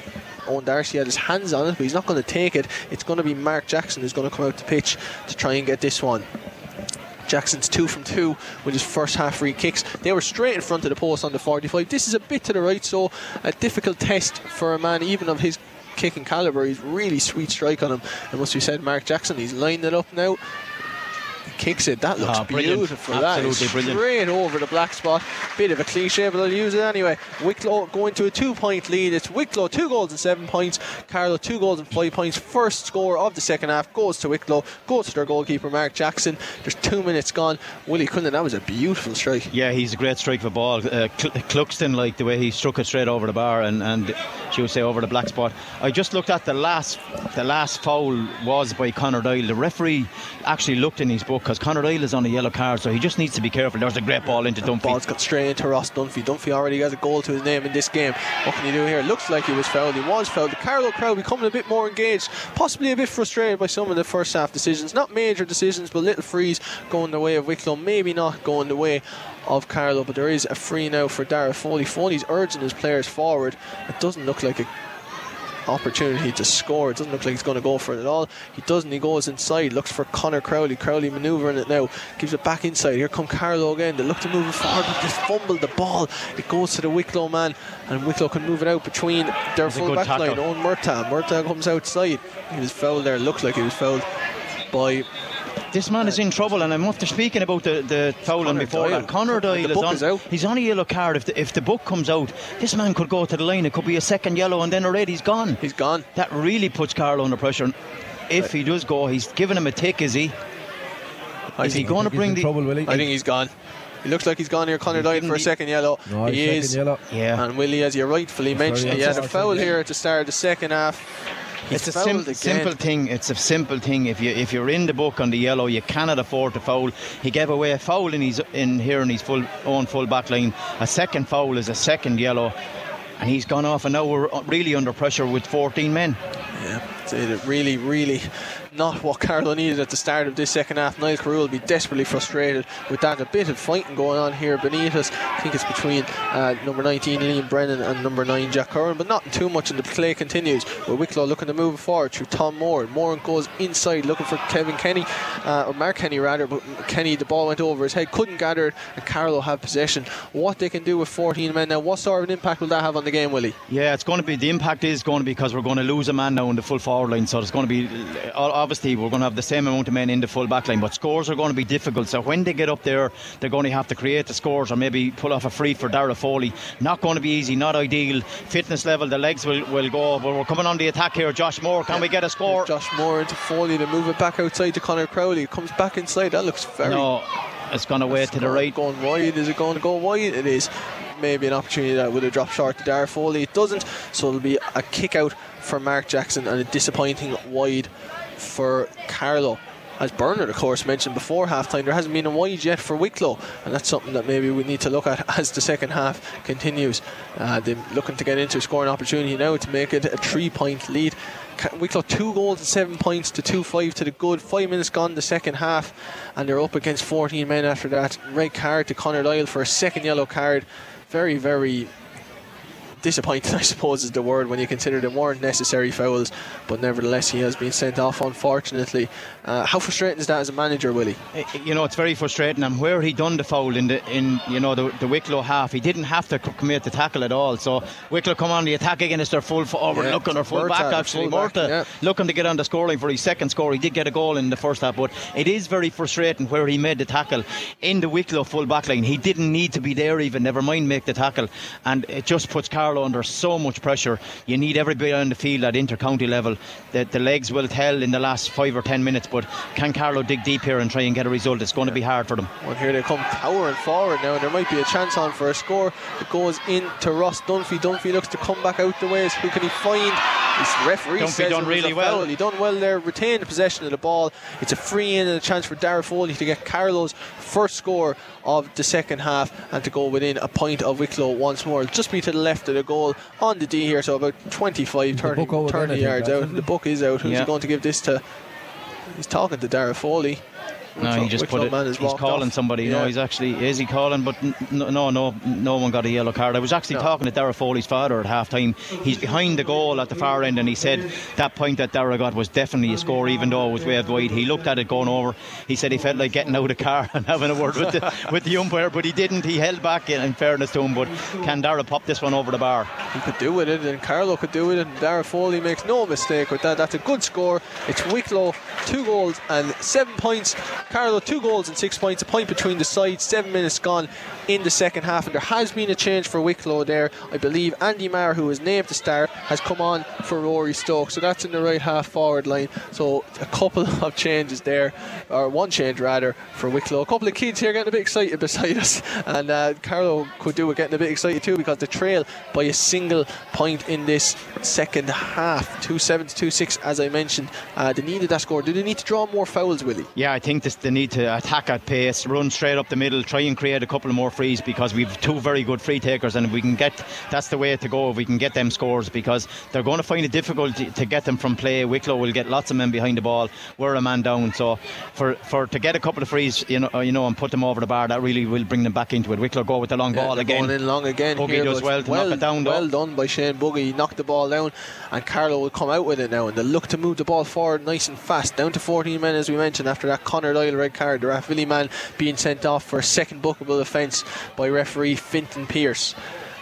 Owen Darcy had his hands on it, but he's not going to take it. It's going to be Mark Jackson who's going to come out to pitch to try and get this one. Jackson's two from two with his first half free kicks. They were straight in front of the post on the forty-five. This is a bit to the right, so a difficult test for a man even of his kicking calibre. He's really sweet strike on him, it must be said. Mark Jackson, he's lined it up now. Kicks it. That looks oh, beautiful. That is brilliant. Straight over the black spot. Bit of a cliche, but I'll use it anyway. Wicklow going to a two-point lead. It's Wicklow two goals and seven points. Carlow two goals and five points. First score of the second half goes to Wicklow. Goes to their goalkeeper Mark Jackson. There's two minutes gone. Willie Quinlan, that was a beautiful strike. Yeah, he's a great strike for ball. Uh, Cluxton, like the way he struck it straight over the bar and and she would say over the black spot. I just looked at the last. The last foul was by Conor Doyle. The referee actually looked in his book, because Conor Doyle is on a yellow card, so he just needs to be careful. There's a great ball into Dunphy. Ball's got straight into Ross Dunphy. Dunphy already has a goal to his name in this game. What can you do here? Looks like he was fouled. He was fouled. The Carlow crowd becoming a bit more engaged, possibly a bit frustrated by some of the first half decisions. Not major decisions, but little frees going the way of Wicklow, maybe not going the way of Carlow. But there is a free now for Dara Foley. Foley's urging his players forward. It doesn't look like a opportunity to score. It doesn't look like he's going to go for it at all. He doesn't. He goes inside, looks for Conor Crowley. Crowley manoeuvring it now, gives it back inside. Here come Carlow again. They look to move it forward, but just fumbled the ball. It goes to the Wicklow man, and Wicklow can move it out between their full back line. Owen Murtagh. Murtagh comes outside. He was fouled there. Looks like he was fouled by. This man is in trouble, and I'm after speaking about the, the fouling before Doyle. That. Conor Doyle is on, is out. He's on a yellow card. If the, if the book comes out, this man could go to the line. It could be a second yellow, and then a red. He's gone. He's gone. That really puts Carlow under pressure. And if right. he does go, he's giving him a tick, is he? I is he going to bring the... trouble, will he? I think he's gone. It looks like he's gone here. Conor Doyle for a second yellow. No, he is. Yellow. Yeah. And Willie, as you rightfully That's mentioned, he had a foul here at the start of the second half. He's it's a sim again. simple thing. It's a simple thing. If you if you're in the book on the yellow, you cannot afford to foul. He gave away a foul in his in here in his full own full back line. A second foul is a second yellow, and he's gone off. And now we're really under pressure with fourteen men. Yeah. It really, really not what Carlow needed at the start of this second half. Niall Carew will be desperately frustrated with that. A bit of fighting going on here beneath us. I think it's between uh, number nineteen Liam Brennan and number nine Jack Curran, but not too much, and the play continues with Wicklow looking to move forward through Tom Moore. Moore goes inside looking for Kevin Kenny, uh, or Mark Kenny rather, but Kenny, the ball went over his head, couldn't gather it, and Carlow have possession. What they can do with fourteen men now, what sort of an impact will that have on the game, Willie? Yeah, it's going to be, the impact is going to be, because we're going to lose a man now in the full forward line, so it's going to be, obviously we're going to have the same amount of men in the full back line, but scores are going to be difficult. So when they get up there, they're going to have to create the scores or maybe pull off a free for Dara Foley. Not going to be easy, not ideal. Fitness level, the legs will, will go, but we're coming on the attack here. Josh Moore, can we get a score? Josh Moore into Foley to move it back outside to Conor Crowley. It comes back inside. That looks very no it's going to wait to the right, going wide. Is it going to go wide? It is. Maybe an opportunity that would have dropped short to Dara Foley. It doesn't, so it'll be a kick out for Mark Jackson and a disappointing wide for Carlow. As Bernard, of course, mentioned before half-time, there hasn't been a wide yet for Wicklow, and that's something that maybe we need to look at as the second half continues. Uh, they're looking to get into a scoring opportunity now to make it a three-point lead. Wicklow two goals and seven points to two five to the good. Five minutes gone the second half, and they're up against fourteen men after that. Red card to Conor Doyle for a second yellow card. Very, very... disappointing, I suppose, is the word when you consider them weren't necessary fouls, but nevertheless he has been sent off, unfortunately. Uh, how frustrating is that as a manager, Willie? You know, it's very frustrating. And where he done the foul in the in you know the, the Wicklow half, he didn't have to commit the tackle at all. So Wicklow come on the attack again as their full forward, yeah, looking, or full back actually, Murtagh, yeah. looking to get on the scoring for his second score. He did get a goal in the first half, but it is very frustrating where he made the tackle in the Wicklow full back line. He didn't need to be there even, never mind make the tackle, and it just puts Carlow under so much pressure. You need everybody on the field at inter-county level. The, the legs will tell in the last five or ten minutes, but can Carlow dig deep here and try and get a result? It's going to be hard for them. Well, here they come towering forward now, and there might be a chance on for a score. It goes in to Ross Dunphy. Dunphy looks to come back out the ways. Who can he find? This referee Dunphy says done really well. Foul. He done well there, retained the possession of the ball. It's a free in and a chance for Dara Foley to get Carlow's first score of the second half and to go within a point of Wicklow once more. It'll just be to the left of the goal on the D here, so about twenty-five, thirty, thirty yards out. The book is out. Who's yeah. he going to give this to? He's talking to Dara Foley. No, he just put it. He's calling off somebody. Yeah. No, he's actually is he calling? But no, no, no, no one got a yellow card. I was actually no. talking to Dara Foley's father at halftime. He's behind the goal at the far end, and he said that point that Dara got was definitely a score, even though it was waved wide. He looked at it going over. He said he felt like getting out of the car and having a word with the, with the umpire, but he didn't. He held back. In, in fairness to him, but can Dara pop this one over the bar? He could do with it, and Carlow could do with it. And Dara Foley makes no mistake with that. That's a good score. It's Wicklow, two goals and seven points. Carlow two goals and six points, a point between the sides, seven minutes gone in the second half, and there has been a change for Wicklow there. I believe Andy Maher, who was named the star, has come on for Rory Stokes, so that's in the right half forward line. So a couple of changes there, or one change rather, for Wicklow. A couple of kids here getting a bit excited beside us, and uh, Carlow could do with getting a bit excited too, because they trail by a single point in this second half, two seven to two six as I mentioned. Uh, they needed that score. Do they need to draw more fouls, Willie? Yeah, I think this, they need to attack at pace, run straight up the middle, try and create a couple more frees, because we've two very good free takers, and if we can get, that's the way to go, if we can get them scores, because they're going to find it difficult to, to get them from play. Wicklow will get lots of men behind the ball. We're a man down, so for, for to get a couple of frees, you know, you know, and put them over the bar, that really will bring them back into it. Wicklow go with the long yeah, ball again. Going in long again. Boogie here does well to well, knock it down. Though. Well done by Shane Boogie. He knocked the ball down, and Carlow will come out with it now, and they'll look to move the ball forward nice and fast. Down to fourteen men, as we mentioned, after that Conor Doyle red card. The Rathvilly man being sent off for a second bookable offence by referee Fintan Pierce.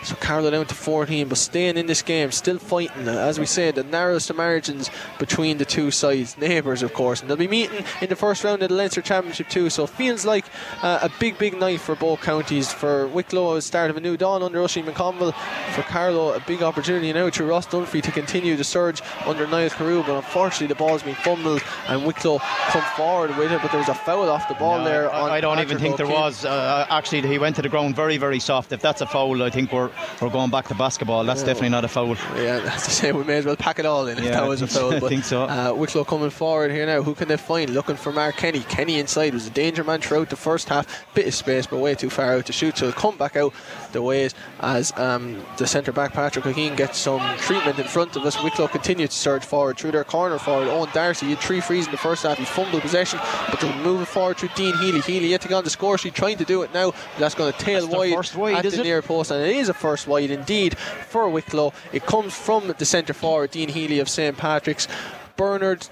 So Carlow down to fourteen, but staying in this game, still fighting, as we said, the narrowest of margins between the two sides, neighbours of course, and they'll be meeting in the first round of the Leinster Championship too. So feels like uh, a big big night for both counties. For Wicklow, a start of a new dawn under Oisin McConville. For Carlow, a big opportunity now through Ross Dunphy to continue the surge under Niall Carew, but unfortunately the ball's been fumbled and Wicklow come forward with it, but there was a foul off the ball no, there. I, on I don't Patrick even think O'Keefe. There was uh, actually he went to the ground very very soft. If that's a foul, I think we're We're going back to basketball. That's no. definitely not a foul. Yeah, that's to say we may as well pack it all in if yeah, that was a foul. But, I think so. Uh, Wicklow coming forward here now. Who can they find? Looking for Mark Kenny. Kenny inside was a danger man throughout the first half. Bit of space, but way too far out to shoot. So he'll come back out the ways as um, the centre back Pádraig O'Toole gets some treatment in front of us. Wicklow continues to surge forward through their corner forward. Owen Darcy had three frees in the first half. He fumbled possession, but they'll move it forward through Dean Healy. Healy yet to go on the score sheet, trying to do it now. That's going to tail wide, wide at the it? near post, and it is a first wide indeed for Wicklow. It comes from the centre forward Dean Healy of Saint Patrick's. Bernard,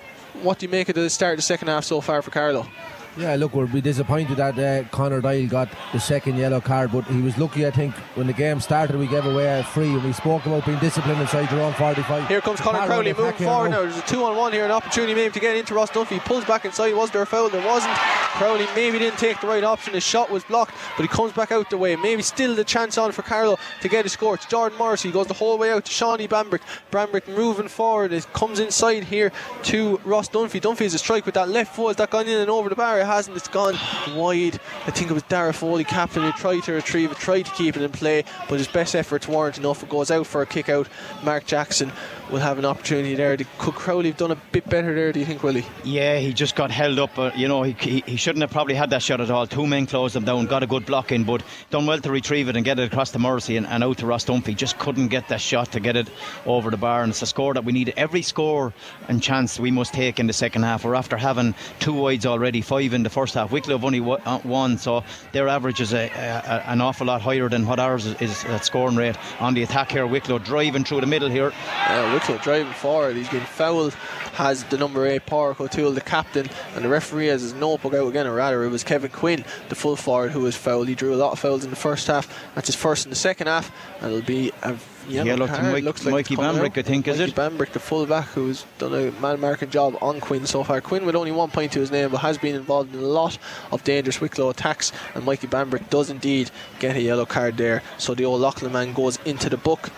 what do you make of the start of the second half so far for Carlow? Yeah, look, we'll be disappointed that uh, Conor Doyle got the second yellow card, but he was lucky, I think, when the game started. We gave away a free, and we spoke about being disciplined inside your own forty-five. Here comes Conor Crowley moving forward now. There's a two-on-one here, an opportunity maybe to get into Ross Dunphy. He pulls back inside. Was there a foul? There wasn't. Crowley maybe didn't take the right option. His shot was blocked, but he comes back out the way. Maybe still the chance on for Carlow to get a score. It's Jordan Morrissey. He goes the whole way out to Shaunie Bambrick. Bambrick moving forward. It comes inside here to Ross Dunphy. Dunphy is a strike with that left foot. Has that gone in and over the bar? It hasn't, it's gone wide. I think it was Dara Foley, captain, who tried to retrieve it, tried to keep it in play, but his best efforts weren't enough. It goes out for a kick out. Mark Jackson will have an opportunity there. Could Crowley have done a bit better there, do you think, Willie? Yeah, he just got held up. Uh, you know, he, he, he shouldn't have probably had that shot at all. Two men closed him down, got a good block in, but done well to retrieve it and get it across to Morrissey and, and out to Ross Dunphy. Just couldn't get that shot to get it over the bar, and it's a score that we need. Every score and chance we must take in the second half. We're after having two wides already, five even the first half. Wicklow have only won, so their average is a, a, an awful lot higher than what ours is at scoring rate. On the attack here, Wicklow driving through the middle here. Uh, Wicklow driving forward. He's been fouled, has the number eight, Pádraig O'Toole, the captain, and the referee has his notebook out again, or rather it was Kevin Quinn, the full forward, who was fouled. He drew a lot of fouls in the first half. That's his first in the second half, and it'll be a yellow yeah, look, card. Mike, looks like Mikey Bambrick, I think, is Mikey it? Bambrick, the full-back, who's done a man-marking job on Quinn so far. Quinn with only one point to his name, but has been involved in a lot of dangerous Wicklow attacks, and Mikey Bambrick does indeed get a yellow card there. So the old Loughlin man goes into the book.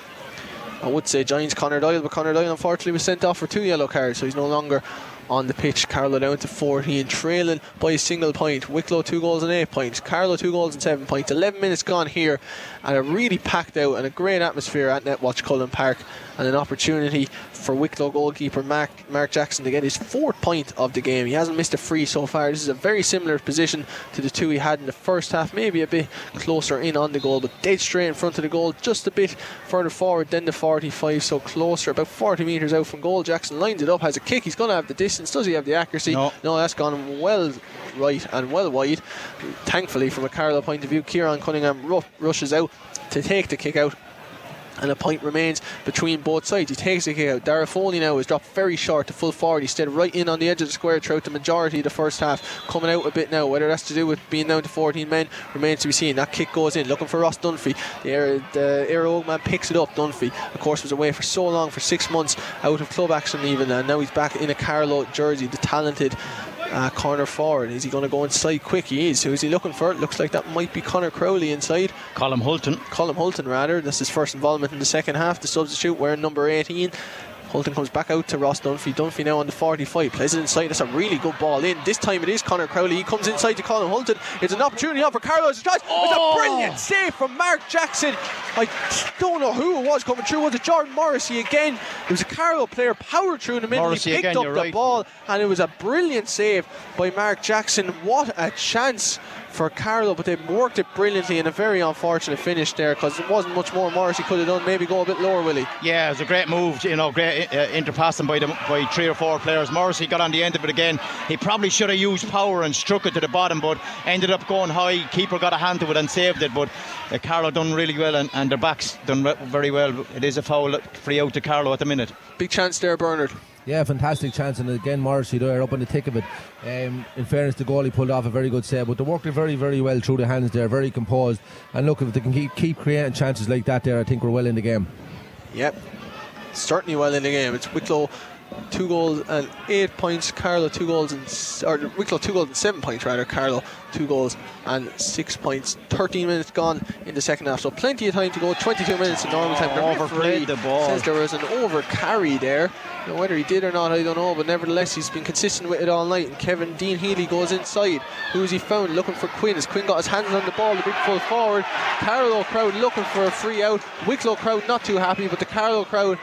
I would say Giants Conor Doyle, but Conor Doyle unfortunately was sent off for two yellow cards, so he's no longer on the pitch. Carlow down to fourteen, trailing by a single point. Wicklow two goals and eight points. Carlow two goals and seven points. eleven minutes gone here, and a really packed out and a great atmosphere at Netwatch Cullen Park, and an opportunity for Wicklow goalkeeper Mark, Mark Jackson to get his fourth point of the game. He hasn't missed a free so far. This is a very similar position to the two he had in the first half, maybe a bit closer in on the goal, but dead straight in front of the goal, just a bit further forward than the forty-five, so closer, about forty metres out from goal. Jackson lines it up, has a kick. He's going to have the distance. Does he have the accuracy? No, no, that's gone well right and well wide. Thankfully, from a Carlow point of view, Kieran Cunningham r rushes out to take the kick out, and a point remains between both sides. He takes the kick out. Dara Foley now is dropped very short to full forward. He stayed right in on the edge of the square throughout the majority of the first half, coming out a bit now. Whether that's to do with being down to fourteen men remains to be seen. That kick goes in, looking for Ross Dunphy. The Aero man picks it up. Dunphy, of course, was away for so long, for six months out of club action even, and now he's back in a Carlow jersey, the talented Uh, corner forward. Is he going to go inside quick? He is. Who is he looking for? It looks like that might be Conor Crowley inside. Colin Hulton. Colin Hulton, rather. That's his first involvement in the second half. The substitute wearing number eighteen. Hulton comes back out to Ross Dunphy. Dunphy now on the forty-five, plays it inside. That's a really good ball in. This time it is Conor Crowley. He comes inside to Colin Hulton. It's an opportunity up for Carlos. Oh. It's a brilliant save from Mark Jackson. I don't know who it was coming through. Was it Jordan Morrissey again? It was a Carlow player powered through in the middle. Morrissey, he picked again, up the right. ball, and it was a brilliant save by Mark Jackson. What a chance for Carlow, but they worked it brilliantly, in a very unfortunate finish there, because it wasn't much more Morrissey could have done. Maybe go a bit lower, Willie. Yeah, it was a great move, you know, great uh, interpassing by the, by three or four players. Morrissey got on the end of it again. He probably should have used power and struck it to the bottom, but ended up going high. Keeper got a hand to it and saved it, but uh, Carlow done really well, and, and their backs done very well. It is a foul free out to Carlow at the minute. Big chance there, Bernard. Yeah, fantastic chance, and again Morrissey there up in the thick of it. Um, in fairness, the goalie pulled off a very good save, but they worked it very, very well through the hands there, very composed. And look, if they can keep, keep creating chances like that there, I think we're well in the game. Yep, certainly well in the game. It's Wicklow two goals and eight points. Carlow two goals and or Wicklow two goals and seven points rather. Carlow two goals and six points. thirteen minutes gone in the second half, so plenty of time to go. twenty-two minutes in normal time. Oh, overplayed the ball. Says there was an over carry there. Now, whether he did or not, I don't know, but nevertheless he's been consistent with it all night. And Kevin Dean Healy goes inside. Who's he found? Looking for Quinn. As Quinn got his hands on the ball, the big full forward. Carlow crowd looking for a free out. Wicklow crowd not too happy, but the Carlow crowd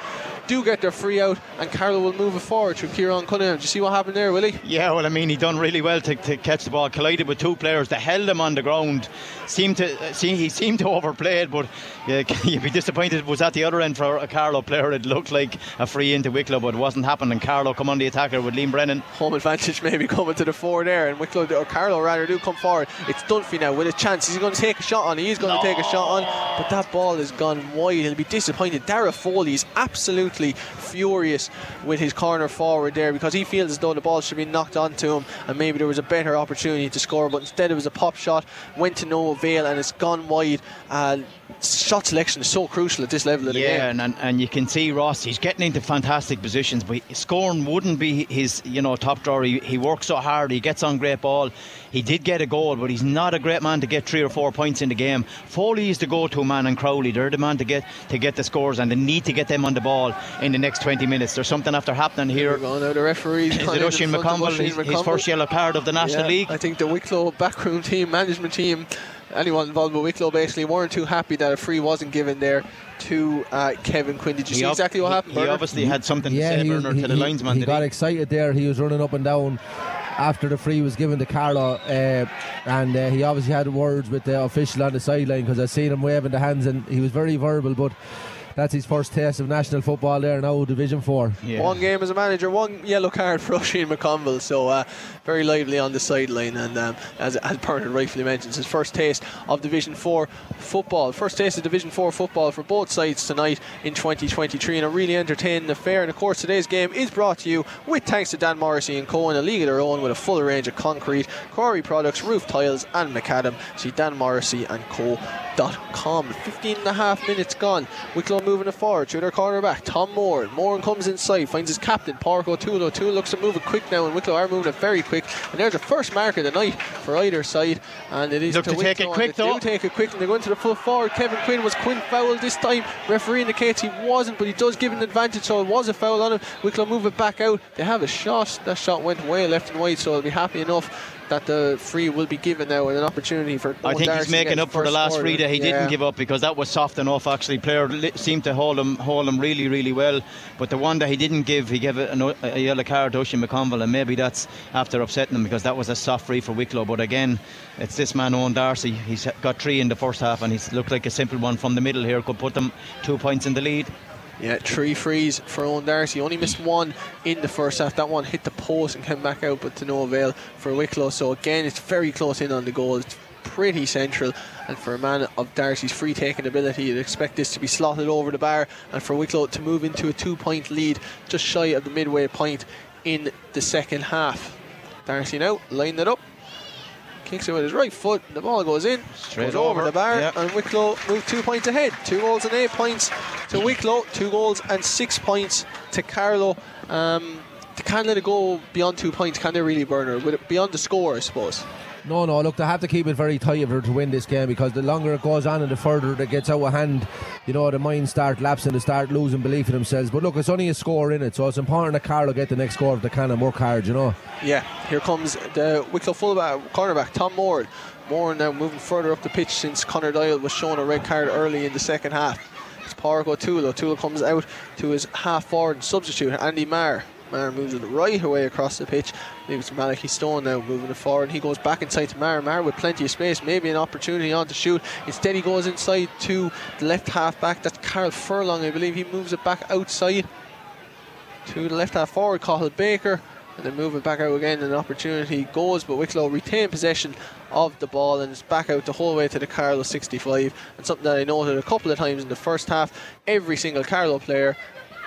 do get their free out, and Carlow will move it forward through Kieran Cunningham. Do you see what happened there, Willie? Yeah, well, I mean, he done really well to, to catch the ball. Collided with two players. They held him on the ground. Seemed to uh, see he seemed to overplay it, but uh, you'd be disappointed it was at the other end for a Carlow player. It looked like a free into Wicklow, but it wasn't happening. Carlow come on the attacker with Liam Brennan. Home advantage maybe coming to the fore there, and Wicklow or Carlow rather do come forward. It's Dunphy now with a chance. He's going to take a shot on. He is going no. to take a shot on, but that ball has gone wide. He'll be disappointed. Dara Foley is absolutely furious with his corner forward there, because he feels as though the ball should be knocked onto him and maybe there was a better opportunity to score, but instead it was a pop shot, went to no avail, and it's gone wide. Uh, shot selection is so crucial at this level of the yeah, game. Yeah, and, and you can see Ross, he's getting into fantastic positions, but scoring wouldn't be his, you know, top drawer. He, he works so hard, he gets on great ball. He did get a goal, but he's not a great man to get three or four points in the game. Foley is the go-to man, and Crowley, they're the man to get to get the scores, and they need to get them on the ball in the next twenty minutes. There's something after happening here. Now the referee's is it Oisin McConville, his, his first yellow card of the National yeah, League. I think the Wicklow backroom team, management team, anyone involved with Wicklow basically weren't too happy that a free wasn't given there to uh, Kevin Quinn. Did you he see exactly what happened? He, he obviously had something yeah, to say, Bernard, to the he, linesman. He got he? excited there. He was running up and down after the free was given to Carlow, uh, and uh, he obviously had words with the official on the sideline, because I seen him waving the hands, and he was very verbal, but That's his first test of national football there now, Division four. Yeah. One game as a manager, one yellow card for Oisin McConville, so uh, very lively on the sideline. And um, as, as Bernard rightfully mentions, his first taste of Division four football. First taste of Division four football for both sides tonight in twenty twenty-three, and a really entertaining affair. And of course, today's game is brought to you with thanks to Dan Morrissey and Co. in a league of their own with a full range of concrete, quarry products, roof tiles and macadam. See Dan Morrissey and Co dot com. fifteen and a half minutes gone. Wicklow moving it forward to their cornerback, Tom Moore. Moore comes inside, finds his captain, Pádraig O'Toole. O'Toole looks to move it quick now, and Wicklow are moving it very quick. And there's a first mark of the night for either side. And it is Look to, to Wicklow, take it quick, though. They do take it quick, and they go into the full forward. Kevin Quinn was Quinn fouled this time. Referee indicates he wasn't, but he does give an advantage, so it was a foul on him. Wicklow move it back out. They have a shot. That shot went way left and wide, so they'll be happy enough that the free will be given now, and an opportunity for Owen I think Darcy he's making up for the last forward. free that he yeah. didn't give up, because that was soft enough actually. Player seemed to hold him hold him really really well, but the one that he didn't give, he gave a, a yellow card to Oisin McConville, and maybe that's after upsetting him, because that was a soft free for Wicklow. But again, it's this man Owen Darcy. He's got three in the first half, and he's looked like a simple one from the middle here could put them two points in the lead. Yeah, three frees for Owen Darcy. Only missed one in the first half. That one hit the post and came back out, but to no avail for Wicklow. So again, it's very close in on the goal. It's pretty central, and for a man of Darcy's free taking ability, you'd expect this to be slotted over the bar, and for Wicklow to move into a two point lead just shy of the midway point in the second half. Darcy now lining it up, kicks it with his right foot, the ball goes in, Straight goes over, over the bar, yeah. and Wicklow move two points ahead. Two goals and eight points to Wicklow, two goals and six points to Carlow. Um, they can't let it go beyond two points, can they really, Bernard? Beyond the score, I suppose. No, no, look, they have to keep it very tight if they're to win this game, because the longer it goes on and the further it gets out of hand, you know, the minds start lapsing, they start losing belief in themselves. But look, it's only a score in it, so it's important that Carlow get the next score if they can and work hard, you know. Yeah, here comes the Wicklow fullback, cornerback, Tom Moore. Moore now moving further up the pitch since Conor Doyle was shown a red card early in the second half. It's Pádraig O'Toole. O'Toole comes out to his half forward and substitute, Andy Maher. Maher moves it right away across the pitch. Leaves Malachi Stone now moving it forward. He goes back inside to Maher. Maher with plenty of space, maybe an opportunity on to shoot. Instead, he goes inside to the left half back. That's Carl Furlong, I believe. He moves it back outside to the left half forward, Cahill Baker. And then move it back out again, and an opportunity goes, but Wicklow retain possession of the ball, and it's back out the whole way to the Carlow sixty-five. And something that I noted a couple of times in the first half, every single Carlow player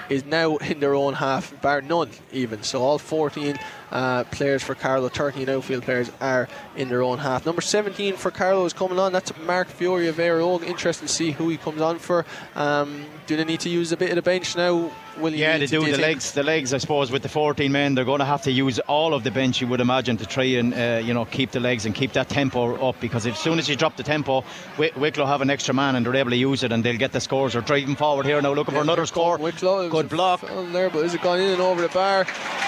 is now in their own half, bar none even. So all fourteen uh, players for Carlow, thirteen outfield players, are in their own half. Number seventeen for Carlow is coming on. That's Mark Fiori of Aeroge. Interesting to see who he comes on for. Um, do they need to use a bit of the bench now? Will yeah, they do. The think? legs, the legs. I suppose with the fourteen men, they're going to have to use all of the bench, you would imagine, to try and uh, you know, keep the legs and keep that tempo up. Because as soon as you drop the tempo, Wick Wicklow have an extra man and they're able to use it, and they'll get the scores. They're driving forward here now, looking yeah, for another score. Wicklow, good block there, but is it gone in and over the bar? It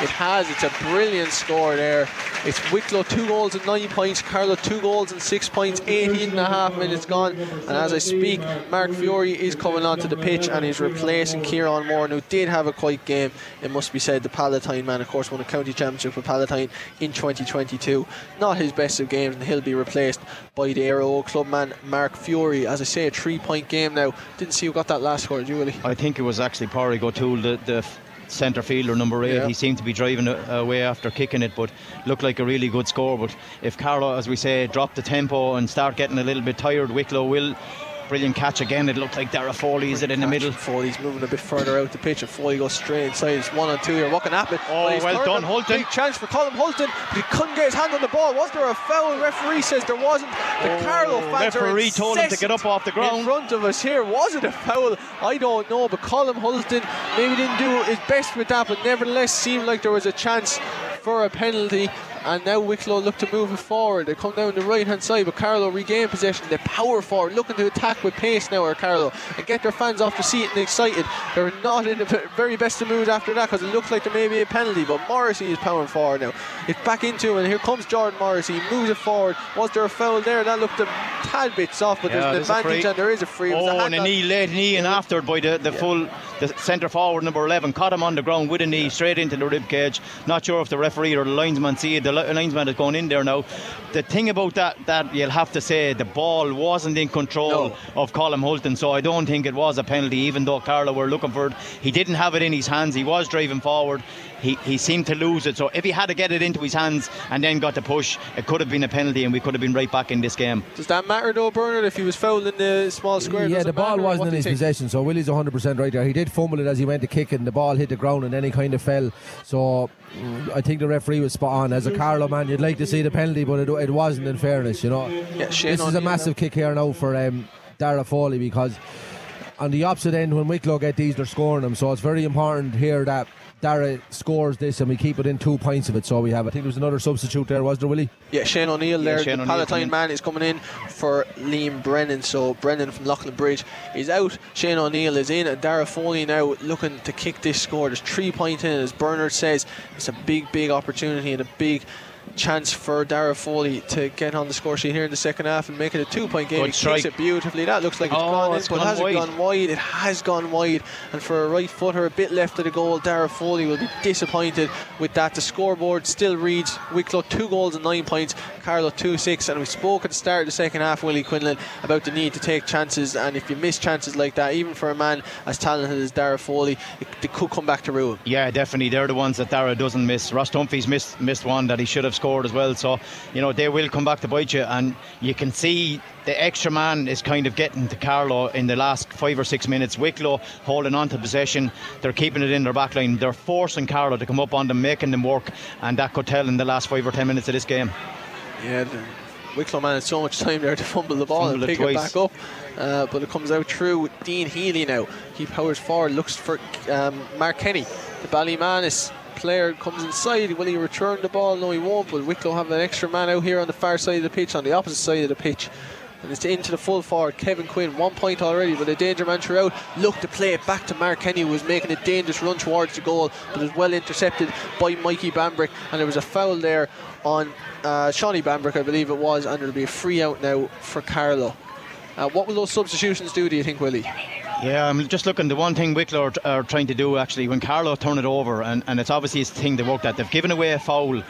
has. It's a brilliant score there. It's Wicklow two goals and nine points. Carlow two goals and six points. eighteen and a half minutes gone, and as I speak, Mark Fiori is coming onto the pitch and he's replacing Kieran Moore, who did have a quiet game, it must be said. The Palatine man, of course, won a county championship with Palatine in twenty twenty-two. Not his best of games, and he'll be replaced by the Aeroge club man Mark Fiori. As I say, a three point game now. Didn't see who got that last score, Julie. I think it was actually Pádraig O'Toole, the, the centre fielder, number eight. Yeah. He seemed to be driving away after kicking it, but looked like a really good score. But if Carlow, as we say, drop the tempo and start getting a little bit tired, Wicklow will. Brilliant catch again. It looked like Dara Foley is it in the middle. Foley's moving a bit further out the pitch, and Foley goes straight inside. It's one on two here. What can happen? Oh, well, well done, Hulton. Big chance for Colin Hulton. He couldn't get his hand on the ball. Was there a foul? Referee says there wasn't. The oh, Carlow fans are referee told him to get up off the ground. In front of us here, was it a foul? I don't know, but Colin Hulton maybe didn't do his best with that, but nevertheless seemed like there was a chance for a penalty. And now Wicklow look to move it forward. They come down the right hand side, but Carlow regain possession. They power forward, looking to attack with pace now, are Carlow, and get their fans off the seat and excited. They're not in the very best of mood after that, because it looks like there may be a penalty, but Morrissey is powering forward now. It's back into, and here comes Jordan Morrissey. He moves it forward. Was there a foul there? That looked a tad bit soft, but yeah, there's an there's advantage, and there is a free. Oh, a and a knee, late knee, and afterward by the, the yeah. full the centre forward, number eleven, caught him on the ground with a knee, yeah. straight into the rib cage. Not sure if the referee or the linesman see it. The linesman is going in there now. The thing about that, that you'll have to say, the ball wasn't in control no. of Colin Hulton, so I don't think it was a penalty, even though Carlo were looking for it. He didn't have it in his hands. He was driving forward. He, he seemed to lose it. So if he had to get it into his hands and then got the push, it could have been a penalty and we could have been right back in this game. Does that matter though, Bernard, if he was fouled in the small square? Yeah, the ball wasn't in his possession, so Willie's one hundred percent right there. He did fumble it as he went to kick it and the ball hit the ground and then he kind of fell. So I think the referee was spot on. As a Carlow man, you'd like to see the penalty, but it, it wasn't, in fairness, you know. Yeah, this is a massive kick here now for um, Dara Foley, because on the opposite end, when Wicklow get these, they're scoring them. So it's very important here that Dara scores this and we keep it in two points of it, so we have it. I think there was another substitute there, was there, Willie? Yeah, Shane O'Neill there. Yeah, Shane the O'Neill Palatine man is coming in for Liam Brennan. So Brennan from Loughlin Bridge is out, Shane O'Neill is in, and Dara Foley now looking to kick this score. There's three points in, as Bernard says. It's a big, big opportunity and a big chance for Dara Foley to get on the score sheet here in the second half and make it a two-point game. He kicks it beautifully. That looks like it's oh, gone in, it's but it hasn't gone wide. It has gone wide, and for a right footer, a bit left of the goal, Dara Foley will be disappointed with that. The scoreboard still reads Wicklow two goals and nine points, Carlow two six. And we spoke at the start of the second half, Willie Quinlan, about the need to take chances, and if you miss chances like that, even for a man as talented as Dara Foley, it, it could come back to ruin. Yeah, definitely. They're the ones that Dara doesn't miss. Ross Dunphy's missed missed one that he should have scored as well, so you know they will come back to bite you. And you can see the extra man is kind of getting to Carlow in the last five or six minutes. Wicklow holding on to possession, they're keeping it in their back line, they're forcing Carlow to come up on them, making them work, and that could tell in the last five or ten minutes of this game. Yeah, Wicklow man had so much time there to fumble the ball fumble and pick it, it back up, uh, but it comes out through with Dean Healy now. He powers forward, looks for um, Mark Kenny, the Ballymanus player, comes inside. Will he return the ball? No, he won't, but Wicklow have an extra man out here on the far side of the pitch, on the opposite side of the pitch, and it's into the full forward, Kevin Quinn. One point already, but a danger man throughout. Look to play it back to Mark Kenny, who was making a dangerous run towards the goal, but was well intercepted by Mikey Bambrick, and there was a foul there on uh, Shaunie Bambrick, I believe it was, and there will be a free out now for Carlow. Uh, what will those substitutions do, do you think, Willie? Yeah, I'm just looking. The one thing Wicklow are, are trying to do, actually, when Carlow turn it over, and, and it's obviously it's the thing they worked at, they've given away a foul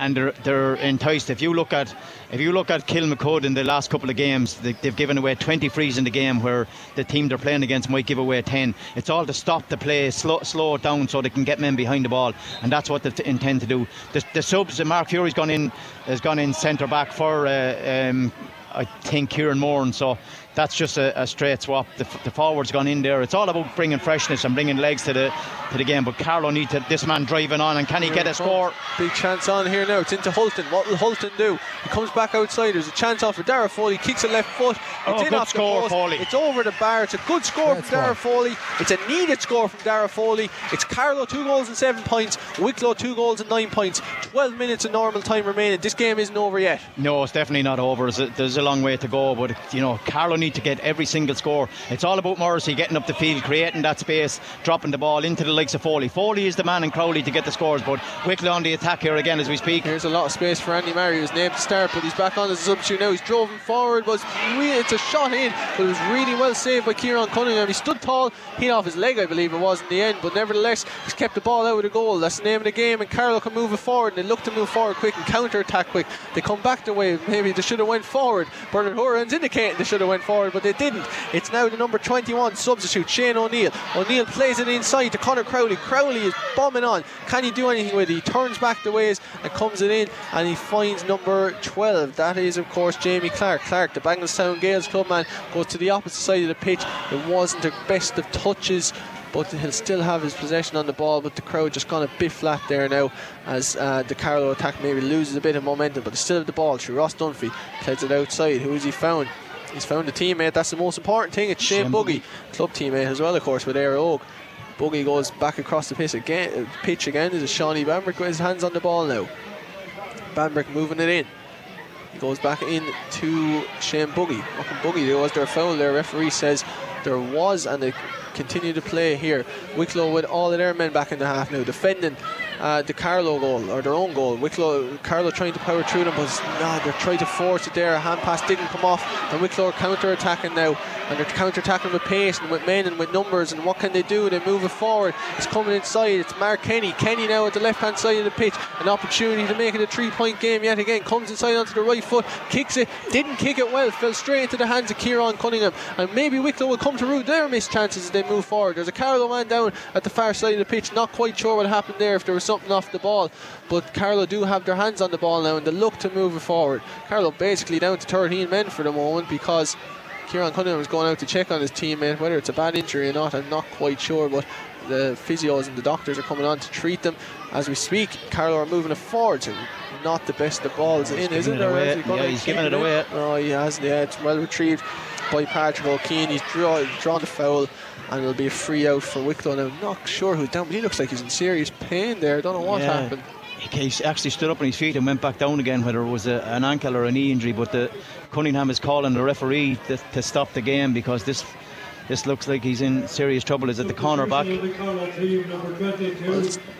and they're, they're enticed. If you look at if you look at Kilmacud in the last couple of games, they, they've given away twenty frees in the game where the team they're playing against might give away ten. It's all to stop the play, slow, slow it down so they can get men behind the ball, and that's what they t- intend to do. The, the subs, Mark Curie's gone in, has gone in centre-back for, uh, um, I think, Kieran Moore, and so that's just a, a straight swap. The, the forward's gone in there. It's all about bringing freshness and bringing legs to the to the game. But Carlow need to, this man driving on, and can he get a score? Big chance on here now. It's into Hulton. What will Hulton do? He comes back outside. There's a chance off for Dara Foley. Kicks a left foot. It's oh, in off score, the post. It's over the bar. It's a good score That's from Dara Foley. It's a needed score from Dara Foley. It's Carlow two goals and seven points. Wicklow two goals and nine points. Twelve minutes of normal time remaining. This game isn't over yet. No, it's definitely not over. There's a, there's a long way to go, but you know Carlow need to get every single score. It's all about Morrissey getting up the field, creating that space, dropping the ball into the likes of Foley. Foley is the man in Crowley to get the scores, but Wicklow on the attack here again as we speak. There's a lot of space for Andy Murray, who's named to start, but he's back on as a substitute now. He's drove him forward, was really, it's a shot in, but it was really well saved by Kieran Cunningham. He stood tall, hit off his leg, I believe it was, in the end, but nevertheless he's kept the ball out of the goal. That's the name of the game, and Carlow can move it forward, and they look to move forward quick and counter-attack quick. They come back the way, maybe they should have went forward. Bernard Horan's indicating they should have went forward, but they didn't. It's now the number twenty-one substitute, Shane O'Neill. O'Neill plays it inside to Conor Crowley. Crowley is bombing on. Can he do anything with it? He turns back the ways and comes it in, and he finds number twelve. That is, of course, Jamie Clark. Clark, the Banglestown Gales club man, goes to the opposite side of the pitch. It wasn't the best of touches, but he'll still have his possession on the ball. But the crowd just gone a bit flat there now, as uh, the Carlow attack maybe loses a bit of momentum, but they still have the ball. Through Ross Dunphy, heads it outside. Who is he found? He's found a teammate. That's the most important thing. It's Shane, Shane Boogie. Boogie, club teammate as well, of course, with Aero Oak. Boogie goes back across the pitch again. Pitch again. There's a Shaunie Bambrick with his hands on the ball now. Bambrick moving it in. He goes back in to Shane Boogie. What can Boogie do? Was there a foul there? Referee says there was, and they continue to play here. Wicklow with all of their men back in the half now, defending uh, the Carlow goal, or their own goal. Wicklow, Carlow trying to power through them, but no, they're trying to force it there. A hand pass didn't come off, and Wicklow are counter-attacking now, and they're counter-attacking with pace and with men and with numbers, and what can they do? They move it forward. It's coming inside. It's Mark Kenny. Kenny now at the left-hand side of the pitch. An opportunity to make it a three-point game yet again. Comes inside onto the right foot, kicks it, didn't kick it well, fell straight into the hands of Kieran Cunningham, and maybe Wicklow will come to rue their missed chances as they move forward. There's a Carlow man down at the far side of the pitch. Not quite sure what happened there, if there was something off the ball, but Carlow do have their hands on the ball now and they look to move it forward. Carlow basically down to thirteen men for the moment, because Kieran Cunningham is going out to check on his teammate. Whether it's a bad injury or not, I'm not quite sure, but the physios and the doctors are coming on to treat them as we speak. Carlow are moving it forward, so not the best the ball's he's in, is it? It or is he yeah, he's giving it away. Oh, he hasn't. Yeah, it's well retrieved by Pádraig O'Keane. He's draw, drawn the foul, and it'll be a free out for Wicklow. Now, I'm not sure who's down, but he looks like he's in serious pain there. I don't know what yeah. happened. He actually stood up on his feet and went back down again, whether it was a, an ankle or a knee injury. But the Cunningham is calling the referee to, to stop the game, because this this looks like he's in serious trouble. Is at the corner back. Well,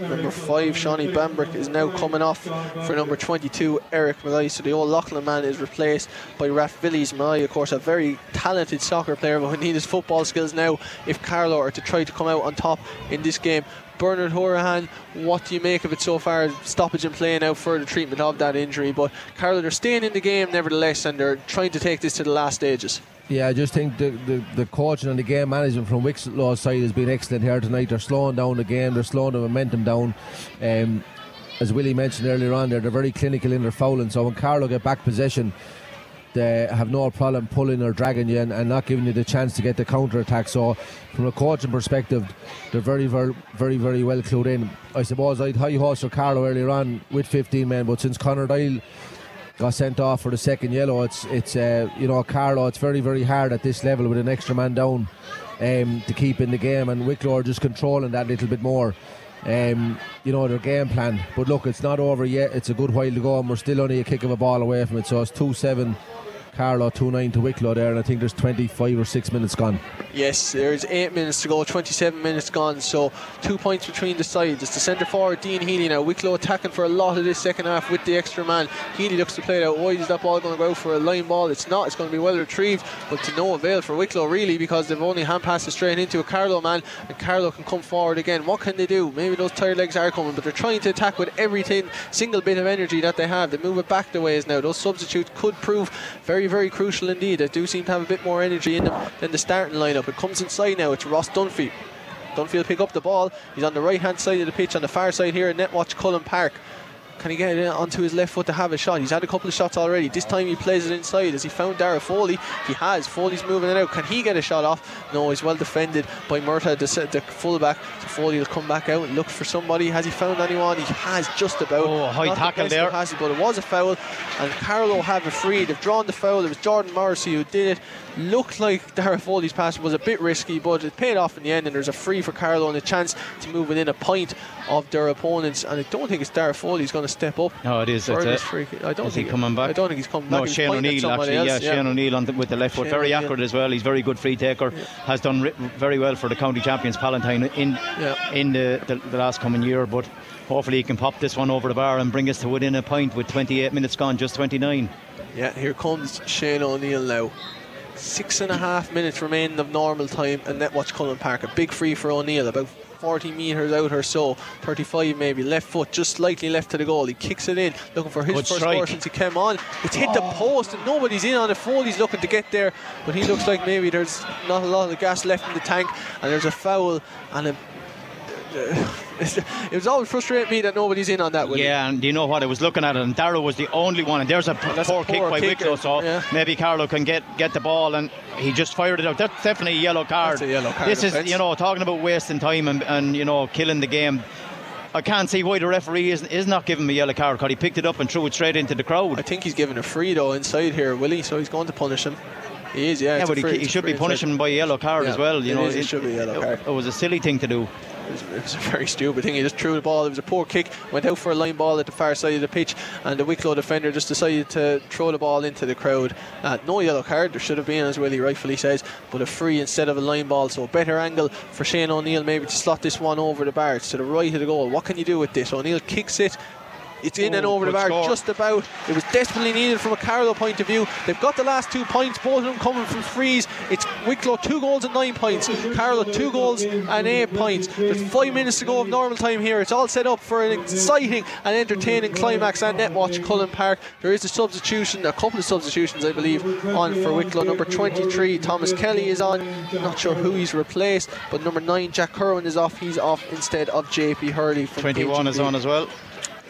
number five, Shaunie Bambrick, is now coming off for number twenty-two, Eric Malai. So the old Loughlin man is replaced by Raf Villies. Malai, of course, a very talented soccer player, but we need his football skills now if Carlow are to try to come out on top in this game. Bernard Horan, what do you make of it so far? Stoppage and play now for the treatment of that injury, but Carlow, they're staying in the game nevertheless, and they're trying to take this to the last stages. Yeah, I just think the, the, the coaching and the game management from Wixlaw's side has been excellent here tonight. They're slowing down the game, they're slowing the momentum down. Um, as Willie mentioned earlier on, they're, they're very clinical in their fouling, so when Carlow get back possession, they have no problem pulling or dragging you and, and not giving you the chance to get the counter-attack. So from a coaching perspective, they're very, very, very, very well clued in. I suppose I'd high-horse for Carlow earlier on with fifteen men, but since Conor Doyle got sent off for the second yellow, it's, it's uh, you know, Carlow, it's very, very hard at this level with an extra man down um, to keep in the game, and Wicklow are just controlling that little bit more. Um, you know, their game plan. But look, it's not over yet. It's a good while to go, and we're still only a kick of a ball away from it. So it's two seven Carlow, two nine to Wicklow there, and I think there's twenty-five or six minutes gone. Yes, there's eight minutes to go, twenty-seven minutes gone, so two points between the sides. It's the centre forward, Dean Healy now. Wicklow attacking for a lot of this second half with the extra man. Healy looks to play it out wide. Is that ball going to go out for a line ball? It's not. It's going to be well retrieved, but to no avail for Wicklow really, because they've only hand passed it straight into a Carlow man, and Carlow can come forward again. What can they do? Maybe those tired legs are coming, but they're trying to attack with every single bit of energy that they have. They move it back the ways now. Those substitutes could prove very very crucial indeed. They do seem to have a bit more energy in them than the starting lineup. It comes inside now. It's Ross Dunphy. Dunphy will pick up the ball. He's on the right hand side of the pitch, on the far side here at Netwatch Cullen Park. Can he get it onto his left foot to have a shot? He's had a couple of shots already. This time he plays it inside. Has he found Dara Foley? He has. Foley's moving it out. Can he get a shot off? No, he's well defended by Murtagh, the, the fullback. So Foley will come back out and look for somebody. Has he found anyone? He has, just about. Oh, high Not tackle the there. Passes, but it was a foul, and Carlow have a free. They've drawn the foul. It was Jordan Morrissey who did it. Looked like Dara Foley's pass was a bit risky, but it paid off in the end, and there's a free for Carlow and a chance to move within a point of their opponents. And I don't think it's Dara Foley's going to step up. No, it is. It's it. Free. I don't is think he coming back? I don't think he's coming no, back. No, Shane O'Neill actually. Yeah, yeah, Shane O'Neill on the, with the left Shane foot, very O'Neill. accurate as well. He's very good free taker. Yeah. Has done very well for the county champions Palatine in yeah. in the, the, the last coming year. But hopefully he can pop this one over the bar and bring us to within a point with twenty-eight minutes gone, just twenty-nine. Yeah, here comes Shane O'Neill now. Six and a half minutes remaining of normal time, and Netwatch Cullen Park. A big free for O'Neill, about forty metres out or so, thirty-five maybe, left foot, just slightly left to the goal. He kicks it in, looking for his Good first strike. score since he came on. It's hit oh. the post, and nobody's in on it. Foley's looking to get there, but he looks like maybe there's not a lot of gas left in the tank, and there's a foul, and a... it was always frustrating me that nobody's in on that one. Yeah, and you know what, I was looking at it, and Darrow was the only one, and there's a, well, poor, a poor kick by Wicklow, so yeah. maybe Carlow can get, get the ball, and he just fired it out. That's definitely a yellow card. That's a yellow card. This offense. Is, you know, talking about wasting time and, and, you know, killing the game. I can't see why the referee isn't, is not giving him a yellow card, because he picked it up and threw it straight into the crowd. I think he's giving a free, though, inside here, Willie, so he's going to punish him. He is, yeah. yeah but free, he, he should be punished by a yellow card yeah, as well. You it know, is, it, it should be a yellow card. It, it was a silly thing to do. It was, it was a very stupid thing. He just threw the ball. It was a poor kick. Went out for a line ball at the far side of the pitch, and the Wicklow defender just decided to throw the ball into the crowd. Uh, no yellow card. There should have been, as Willie rightfully says, but a free instead of a line ball. So a better angle for Shane O'Neill maybe to slot this one over the bar. It's to the right of the goal. What can you do with this? O'Neill kicks it. It's in oh, and over the bar, score. Just about. It was desperately needed from a Carlow point of view. They've got the last two points, both of them coming from frees. It's Wicklow two goals and nine points. Carlow two goals and eight points. There's five minutes to go of normal time here. It's all set up for an exciting and entertaining climax at Netwatch Cullen Park. There is a substitution, a couple of substitutions, I believe, on for Wicklow. Number twenty-three, Thomas Kelly, is on. Not sure who he's replaced, but number nine, Jack Curran, is off. He's off instead of J P Hurley. From twenty-one K G B. Is on as well.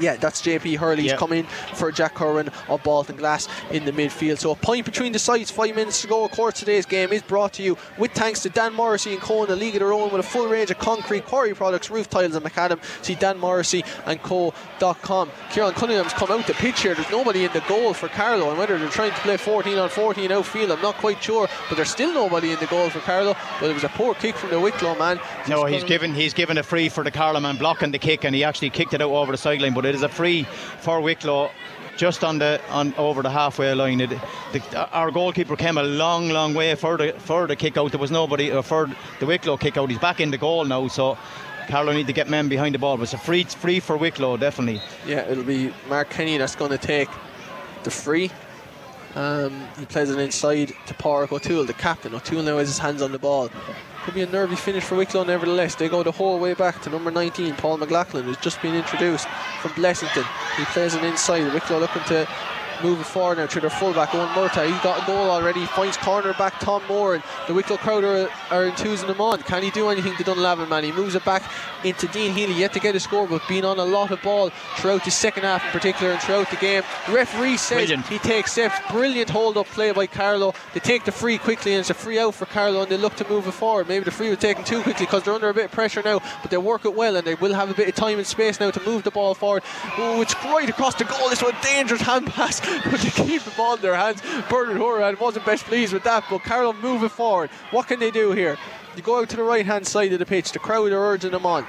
Yeah, that's J P Hurley's yep. come in for Jack Curran of Bolton Glass in the midfield. So a point between the sides, five minutes to go. Of course, today's game is brought to you with thanks to Dan Morrissey and Co. in a league of their own, with a full range of concrete quarry products, roof tiles and macadam. See dan morrissey and co dot com. Kieran Cunningham's come out the pitch here. There's nobody in the goal for Carlow, and whether they're trying to play fourteen on fourteen outfield, I'm not quite sure, but there's still nobody in the goal for Carlow. But it was a poor kick from the Wicklow man. No, he's given, he's given a free for the Carlow man blocking the kick, and he actually kicked it out over the sideline, but it It is a free for Wicklow just on the on over the halfway line. It, the, our goalkeeper came a long, long way for the for the kick out. There was nobody uh, for the Wicklow kick out. He's back in the goal now, so Carlow need to get men behind the ball. But it's a free, free for Wicklow, definitely. Yeah, it'll be Mark Kenny that's going to take the free. Um, he plays it inside to Pádraig O'Toole, the captain. O'Toole now has his hands on the ball. Could be a nervy finish for Wicklow nevertheless. They go the whole way back to number nineteen, Paul McLaughlin, who's just been introduced from Blessington. He plays an inside. Wicklow looking to move it forward now through their fullback, Owen Murtagh. He's got a goal already. He finds cornerback Tom Moore, and the Wicklow crowd are, are enthusing him on. Can he do anything to Dunlavin, man? He moves it back into Dean Healy, yet to get a score, but being on a lot of ball throughout the second half in particular and throughout the game. The referee says brilliant. He takes steps. Brilliant hold-up play by Carlow. They take the free quickly, and it's a free out for Carlow, and they look to move it forward. Maybe the free was taken too quickly because they're under a bit of pressure now, but they work it well, and they will have a bit of time and space now to move the ball forward. Oh, it's right across the goal. It's a dangerous hand pass, but they keep the ball in their hands. Bernard Horan wasn't best pleased with that, but Carlow move it forward. What can they do here? You go out to the right hand side of the pitch. The crowd are urging them on.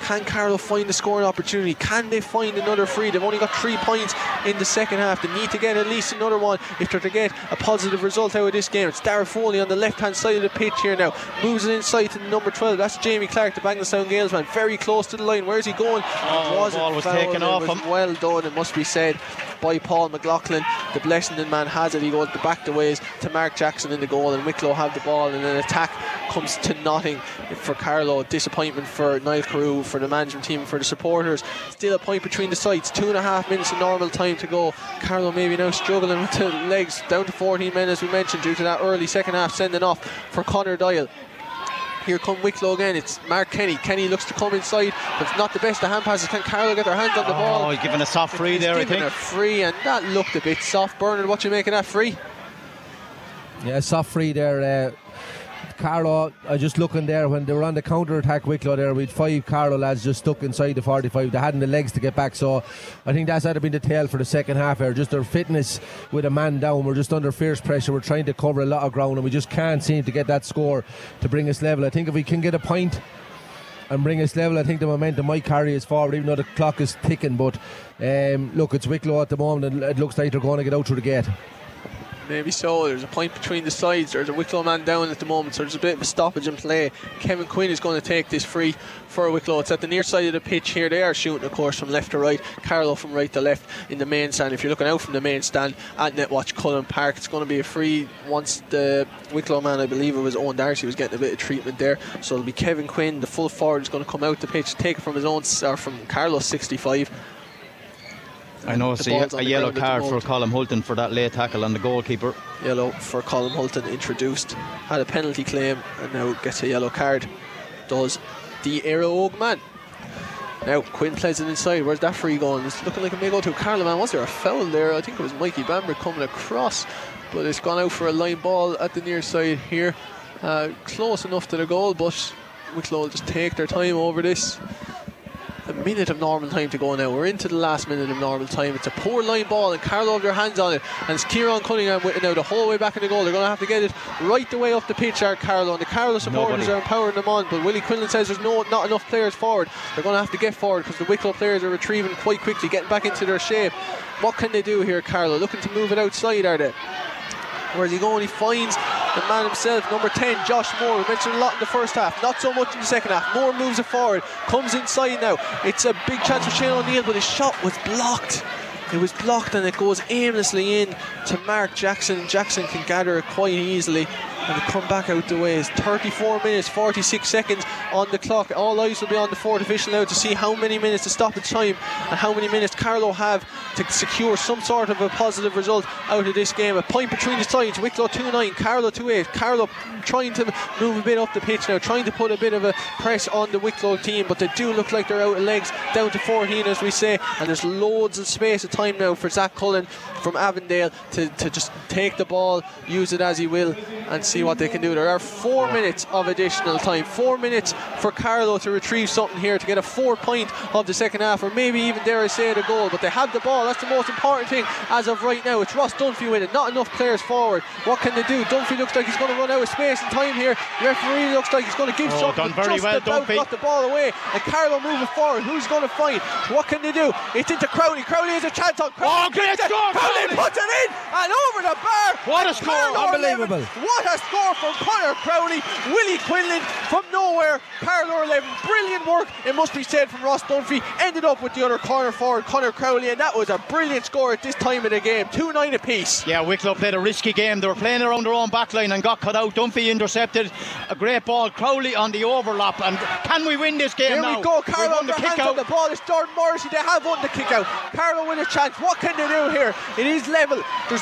Can Carlow find a scoring opportunity? Can they find another free? They've only got three points in the second half. They need to get at least another one if they're to get a positive result out of this game. It's Dara Foley on the left-hand side of the pitch here now. Moves it inside to number twelve. That's Jamie Clark, the Bangladesh Gales man. Very close to the line. Where's he going? Oh, the ball was taken off him. Well done, it must be said, by Paul McLaughlin. The Blessington man has it. He goes back the ways to Mark Jackson in the goal, and Wicklow have the ball, and an attack comes to nothing for Carlow. Disappointment for Niall Carew, for the management team, for the supporters. Still a point between the sides. Two and a half minutes of normal time to go. Carlow maybe now struggling with the legs. Down to fourteen men, as we mentioned, due to that early second half sending off for Conor Doyle. Here come Wicklow again. It's Mark Kenny. Kenny looks to come inside, but it's not the best of hand passes. Can Carlow get their hands on the ball? Oh, he's giving a soft free he's there, I think. He's a free, and that looked a bit soft. Bernard, what you making that free? Yeah, soft free there. Uh, Carlow, I uh, just looking there, when they were on the counter-attack, Wicklow there, with five Carlow lads just stuck inside the forty-five. They hadn't the legs to get back, so I think that's had to be the tale for the second half here. Just their fitness with a man down. We're just under fierce pressure. We're trying to cover a lot of ground, and we just can't seem to get that score to bring us level. I think if we can get a point and bring us level, I think the momentum might carry us forward, even though the clock is ticking. But um, look, it's Wicklow at the moment, and it looks like they're going to get out through the gate. Maybe so. There's a point between the sides. There's a Wicklow man down at the moment, so there's a bit of a stoppage in play. Kevin Quinn is going to take this free for Wicklow. It's at the near side of the pitch here. They are shooting, of course, from left to right. Carlow from right to left in the main stand. If you're looking out from the main stand at Netwatch Cullen Park, it's going to be a free once the Wicklow man, I believe it was Owen Darcy, was getting a bit of treatment there. So it'll be Kevin Quinn, the full forward, is going to come out the pitch, take it from his own, or from Carlow's sixty-five. I know, it's a, a yellow card for Colin Hulton for that late tackle on the goalkeeper. Yellow for Colin Hulton, introduced, had a penalty claim, and now gets a yellow card. Does the Aero-Og man. Now Quinn plays it inside. Where's that free going? It's looking like it may go to Carlow man. Was there a foul there? I think it was Mikey Bambrick coming across, but it's gone out for a line ball at the near side here. Uh, close enough to the goal, but Wicklow will just take their time over this. minute of normal time to go now. We're into the last minute of normal time. It's a poor line ball, and Carlow have their hands on it, and it's Kieran Cunningham with it now the whole way back in the goal. They're going to have to get it right the way up the pitch, are Carlow, and the Carlow supporters Nobody. are empowering them on, but Willie Quinlan says there's no not enough players forward. They're going to have to get forward because the Wicklow players are retrieving quite quickly, getting back into their shape. What can they do here, Carlow? Looking to move it outside, are they? Where's he going? He finds the man himself, number ten, Josh Moore. We mentioned a lot in the first half, not so much in the second half. Moore moves it forward, comes inside now. It's a big chance for Shane O'Neill, but his shot was blocked. It was blocked and it goes aimlessly in to Mark Jackson. Jackson can gather it quite easily and come back out the way. It's thirty-four minutes, forty-six seconds on the clock. All eyes will be on the fourth official now to see how many minutes to stop the time and how many minutes Carlow have to secure some sort of a positive result out of this game. A point between the sides, Wicklow two nine, Carlow two eight. Carlow trying to move a bit up the pitch now, trying to put a bit of a press on the Wicklow team, but they do look like they're out of legs, down to fourteen as we say, and there's loads of space of time now for Zach Cullen from Avondale to, to just take the ball, use it as he will, and see what they can do. There are four minutes of additional time, four minutes for Carlow to retrieve something here, to get a four point of the second half, or maybe even, dare I say, the goal. But they have the ball, that's the most important thing as of right now. It's Ross Dunphy with it, not enough players forward. What can they do? Dunphy looks like he's going to run out of space and time here. The referee looks like he's going to give oh, something, done very just well, about Dunphy. Got the ball away, and Carlow moving forward. Who's going to find? What can they do? It's into Crowley. Crowley is a chance on Crowley. Oh, great score! Crowley puts it in and over the bar. What a score! Unbelievable! eleven. What a score from Conor Crowley. Willie Quinlan from nowhere. Carlow eleven. Brilliant work, it must be said, from Ross Dunphy. Ended up with the other corner forward, Conor Crowley, and that was a brilliant score at this time of the game. two nine apiece. Yeah, Wicklow played a risky game. They were playing around their own backline and got cut out. Dunphy intercepted a great ball. Crowley on the overlap. And can we win this game Here now? Here we go. Carlow on the kick out. The ball. It's Jordan Morrissey. They have won the kick out. Carlow with a chance. What can they do here? It is level. There's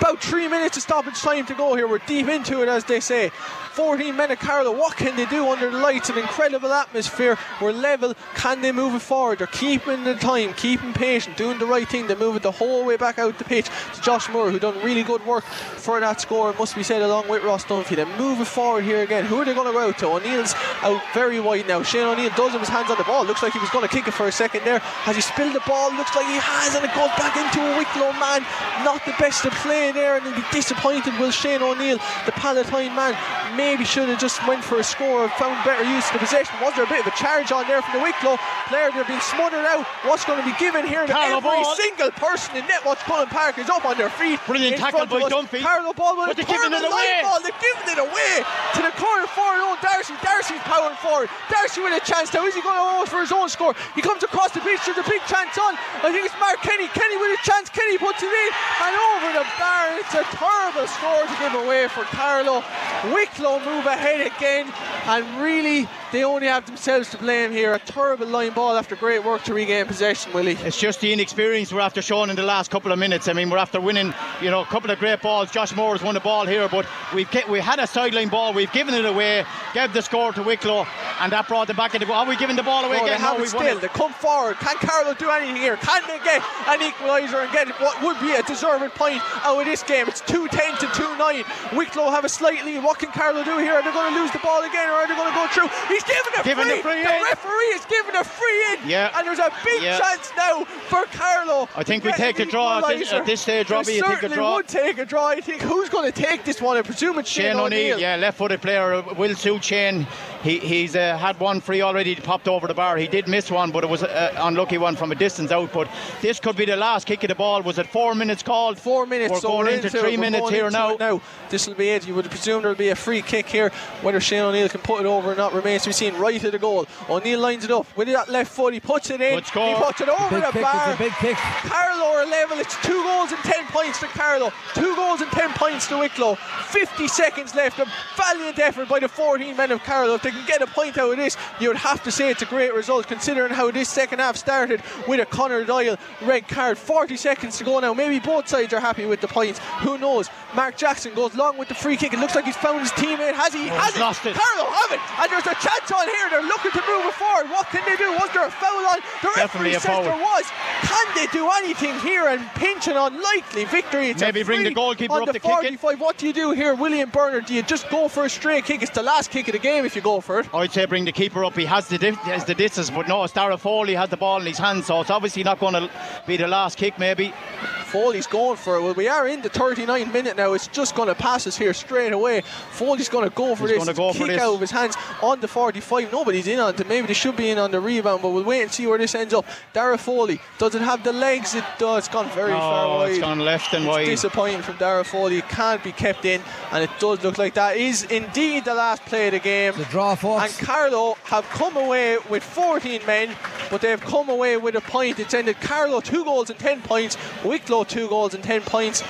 about three minutes of stoppage time to go here. We're deep into it, as they say. fourteen men at Carlow. What can they do under the lights? An incredible atmosphere. We're level. Can they move it forward? They're keeping the time, keeping patient, doing the right thing. They move it the whole way back out the pitch to Josh Moore, who done really good work for that score, it must be said, along with Ross Dunphy. They move it forward here again. Who are they going to go out to? O'Neill's out very wide now. Shane O'Neill does have his hands on the ball. Looks like he was going to kick it for a second there. Has he spilled the ball? Looks like he has, and it goes back into a Wicklow man. Not the best to play there, and he'll be disappointed. Will Shane O'Neill, the Palatine man, maybe should have just went for a score, found better use of the possession. Was there a bit of a charge on there from the Wicklow player? They're being smothered out. What's going to be given here? Carlow, every ball. Single person in Netwatch Cullen Park is up on their feet. Brilliant tackle by Dunphy. Carlow ball with a terrible line ball. They're giving it away to the corner forward, Owen Darcy. Darcy's powering forward. Darcy with a chance now. Is he going to owe for his own score? He comes across the pitch with a big chance on. I think it's Mark Kenny. Kenny with a chance. Kenny puts it in and over the bar. It's a terrible score to give away for Carlow. Wicklow move ahead again, and really they only have themselves to blame here. A terrible line ball after great work to regain possession, Willie. It's just the inexperience we're after showing in the last couple of minutes. I mean, we're after winning, you know, a couple of great balls. Josh Moore has won the ball here, but we've get, we had a sideline ball, we've given it away, gave the score to Wicklow, and that brought them back into. Are we giving the ball away no, again? They no, we still. They come forward. Can Carlow do anything here? Can they get an equaliser and get what would be a deserved point out of this game? It's two ten to two nine. Wicklow have a slight lead. What can Carlow do here? Are they going to lose the ball again, or are they going to go through? He's given a given free. A free the in. referee is giving a free in, yeah. and there's a big yeah. chance now for Carlow. I think we take a draw at this, at this stage, Robbie. You think a draw? Would take a draw. I think who's going to take this one? I presume it's Shane, Shane O'Neill. O'Neill. Yeah, left-footed player will suit Shane. He, he's uh, had one free already, popped over the bar. He did miss one, but it was an unlucky one from a distance out. But this could be the last kick of the ball. Was it four minutes called? Four minutes. We're so going we're into three it. minutes here now. now. This will be it. You would presume there will be a free kick here. Whether Shane O'Neill can put it over or not remains to be seen. Right at the goal, O'Neill lines it up with that left foot. He puts it in. He puts it over the, the bar. It's a big kick. Carlow are level. It's two goals and ten points to Carlow. Two goals and ten points to Wicklow. Fifty seconds left. A valiant effort by the fourteen men of Carlow. If they can get a point out of this, you would have to say it's a great result, considering how this second half started with a Conor Doyle red card. forty seconds to go now. Maybe both sides are happy with the points. Who knows? Mark Jackson goes long with the free kick. It looks like he's found his teammate. Has he? Oh, has he's it? Lost it. Carlow have it. And there's a chance on here. They're looking to move it forward. What can they do? Was there a foul on? The referee says there was. Can they do anything here and pinch an unlikely victory? It's Maybe bring the goalkeeper up to kick it. What do you do here, William Bernard? Do you just go for a straight kick? It's the last kick of the game if you go for it. I'd say they bring the keeper up, he has the, has the distance, but no, it's Dara Foley has the ball in his hand, so it's obviously not going to be the last kick, maybe. Foley's going for it. Well, we are in the thirty-ninth minute now. It's just going to pass us here straight away. Foley's going to go for He's this. Go kick for this. Out of his hands on the forty-five. Nobody's in on it. Maybe they should be in on the rebound, but we'll wait and see where this ends up. Dara Foley, does it have the legs? It does. It's gone very oh, far wide. It's gone left and it's wide. Disappointing from Dara Foley. It can't be kept in, and it does look like that is indeed the last play of the game. The draw for us. And Carlow have come away with fourteen men, but they've come away with a point. It's ended Carlow two goals and ten points. Wicklow two goals and ten points.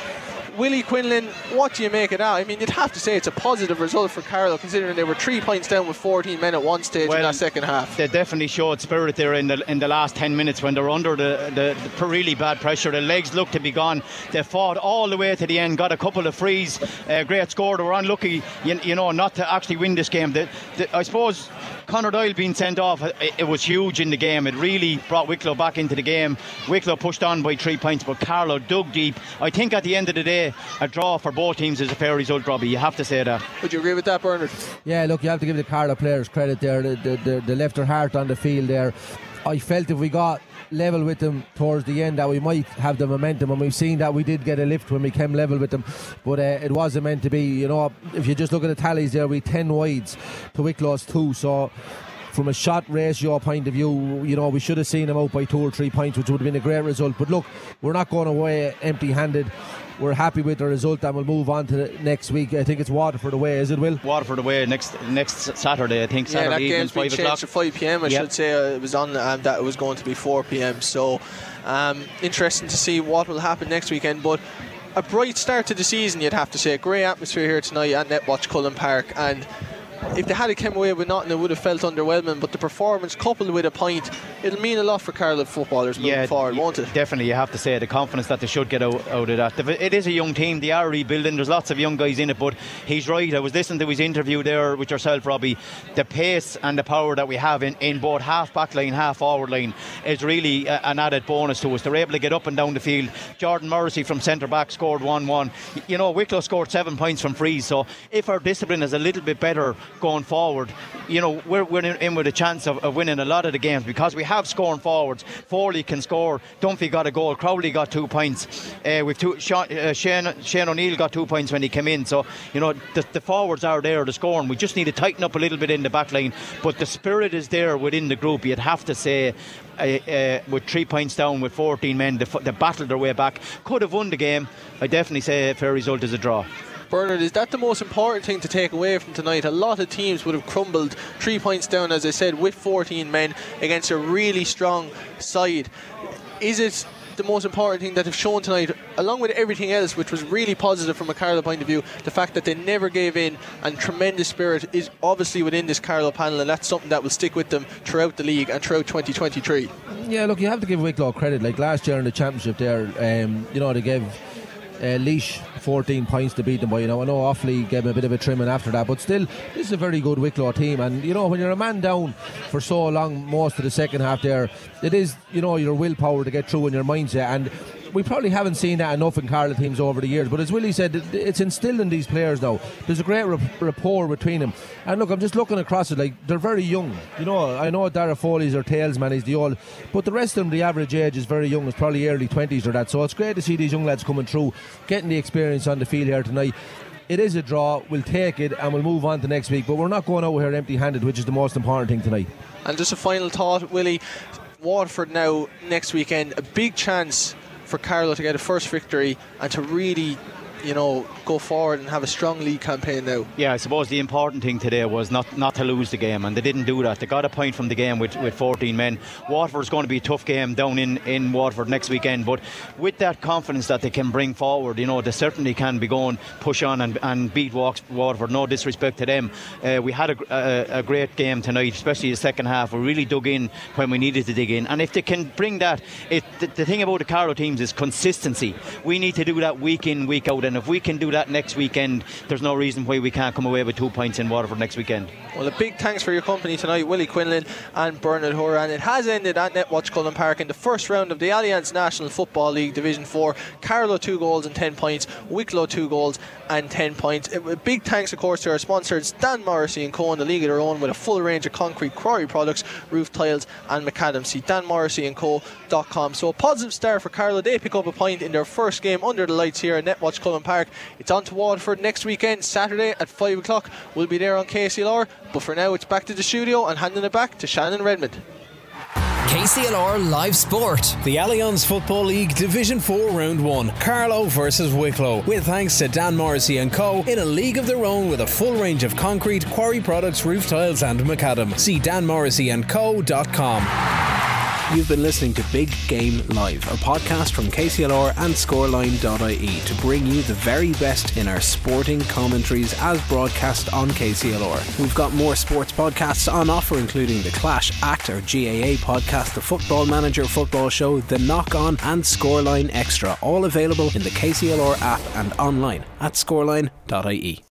Willie Quinlan, what do you make of that? I mean, you'd have to say it's a positive result for Carlow, considering they were three points down with fourteen men at one stage well, in that second half. They definitely showed spirit there in the in the last ten minutes when they're under the, the, the really bad pressure. The legs looked to be gone. They fought all the way to the end, got a couple of frees. Uh, great score. They were unlucky, you, you know, not to actually win this game. The, the, I suppose Conor Doyle being sent off, it, it was huge in the game. It really brought Wicklow back into the game. Wicklow pushed on by three points, but Carlow dug deep. I think at the end of the day, a draw for both teams is a fair result, Robbie. You have to say that. Would you agree with that, Bernard? Yeah, look, you have to give the Carlow players credit there. They, they, they left their heart on the field there. I felt if we got level with them towards the end that we might have the momentum, and we've seen that we did get a lift when we came level with them, but uh, it wasn't meant to be. You know, if you just look at the tallies there, we ten wides to Wicklow's two, so from a shot ratio point of view, you know, we should have seen them out by two or three points, which would have been a great result. But look, we're not going away empty-handed. We're happy with the result, and we'll move on to the next week. I think it's Waterford away, is it, Will? Waterford away next next Saturday, I think. Saturday yeah, that game's been changed to five p m I yep. should say uh, it was on um, that it was going to be four p m So um, interesting to see what will happen next weekend, but a bright start to the season, you'd have to say. A great atmosphere here tonight at Netwatch Cullen Park, and if they had it came away with nothing, it would have felt underwhelming, but the performance coupled with a point, it'll mean a lot for Carlow footballers moving yeah, forward, won't it? Definitely, you have to say the confidence that they should get out, out of that. It is a young team, they are rebuilding, there's lots of young guys in it, but he's right. I was listening to his interview there with yourself, Robbie. The pace and the power that we have in, in both half back line, half forward line is really a, an added bonus to us. They're able to get up and down the field. Jordan Morrissey from centre back scored one one. You know, Wicklow scored seven points from frees, so if our discipline is a little bit better going forward, you know, we're, we're in with a chance of, of winning a lot of the games, because we have scoring forwards. Foley can score, Dunphy got a goal, Crowley got two points, uh, with two, Sean, uh, Shane, Shane O'Neill got two points when he came in, so you know the, the forwards are there, the scoring. We just need to tighten up a little bit in the back line, but the spirit is there within the group, you'd have to say. Uh, uh, with three points down with fourteen men, they, they battled their way back, could have won the game. I definitely say a fair result is a draw. Bernard, is that the most important thing to take away from tonight? A lot of teams would have crumbled, three points down, as I said, with fourteen men against a really strong side. Is it the most important thing that they've shown tonight, along with everything else, which was really positive from a Carlow point of view? The fact that they never gave in, and tremendous spirit is obviously within this Carlow panel, and that's something that will stick with them throughout the league and throughout twenty twenty-three. Yeah, look, you have to give Wicklow credit. Like last year in the championship there, um, you know, they gave Uh, Leash fourteen points to beat them by. You know, I know Offaly gave him a bit of a trimming after that, but still, this is a very good Wicklow team. And you know, when you're a man down for so long, most of the second half there, it is, you know, your willpower to get through and your mindset. And we probably haven't seen that enough in Carlow teams over the years, but as Willie said, it's instilled in these players now. There's a great rapport between them, and look, I'm just looking across it, like, they're very young. You know, I know Dara Foley's their talesman, he's the old, but the rest of them, the average age is very young, it's probably early twenties or that, so it's great to see these young lads coming through, getting the experience on the field here tonight. It is a draw, we'll take it and we'll move on to next week, but we're not going over here empty-handed, which is the most important thing tonight. And just a final thought, Willie, Waterford now next weekend, a big chance for Carlow to get a first victory and to really, you know, go forward and have a strong league campaign now. Yeah, I suppose the important thing today was not, not to lose the game, and they didn't do that. They got a point from the game with, with fourteen men. Waterford's going to be a tough game down in, in Waterford next weekend, but with that confidence that they can bring forward, you know, they certainly can be going push on and, and beat Waterford. No disrespect to them. Uh, we had a, a, a great game tonight, especially the second half. We really dug in when we needed to dig in, and if they can bring that, it, the, the thing about the Carlow teams is consistency. We need to do that week in, week out, and and if we can do that next weekend, there's no reason why we can't come away with two points in Waterford next weekend. Well, a big thanks for your company tonight, Willie Quinlan and Bernard Horan. It has ended at Netwatch Cullen Park in the first round of the Allianz National Football League Division four. Carlow two goals and ten points, Wicklow two goals and ten points. A big thanks of course to our sponsors Dan Morrissey and Co. in the League of Their Own, with a full range of concrete quarry products, roof tiles and macadam. See dan morrissey and co dot com. So a positive start for Carlow. They pick up a point in their first game under the lights here at Netwatch Cullen Park. It's on to Waterford next weekend, Saturday at five o'clock. We'll be there on K C L R, but for now it's back to the studio and handing it back to Shannon Redmond. K C L R Live Sport. The Allianz Football League Division four Round one. Carlow versus Wicklow. With thanks to Dan Morrissey and Co. in a league of their own, with a full range of concrete, quarry products, roof tiles and macadam. See dan morrissey and co dot com. You've been listening to Big Game Live, a podcast from K C L R and scoreline dot I E to bring you the very best in our sporting commentaries as broadcast on K C L R. We've got more sports podcasts on offer, including The Clash, Act or G A A podcast, The Football Manager Football Show, The Knock On and Scoreline Extra, all available in the K C L R app and online at scoreline dot I E.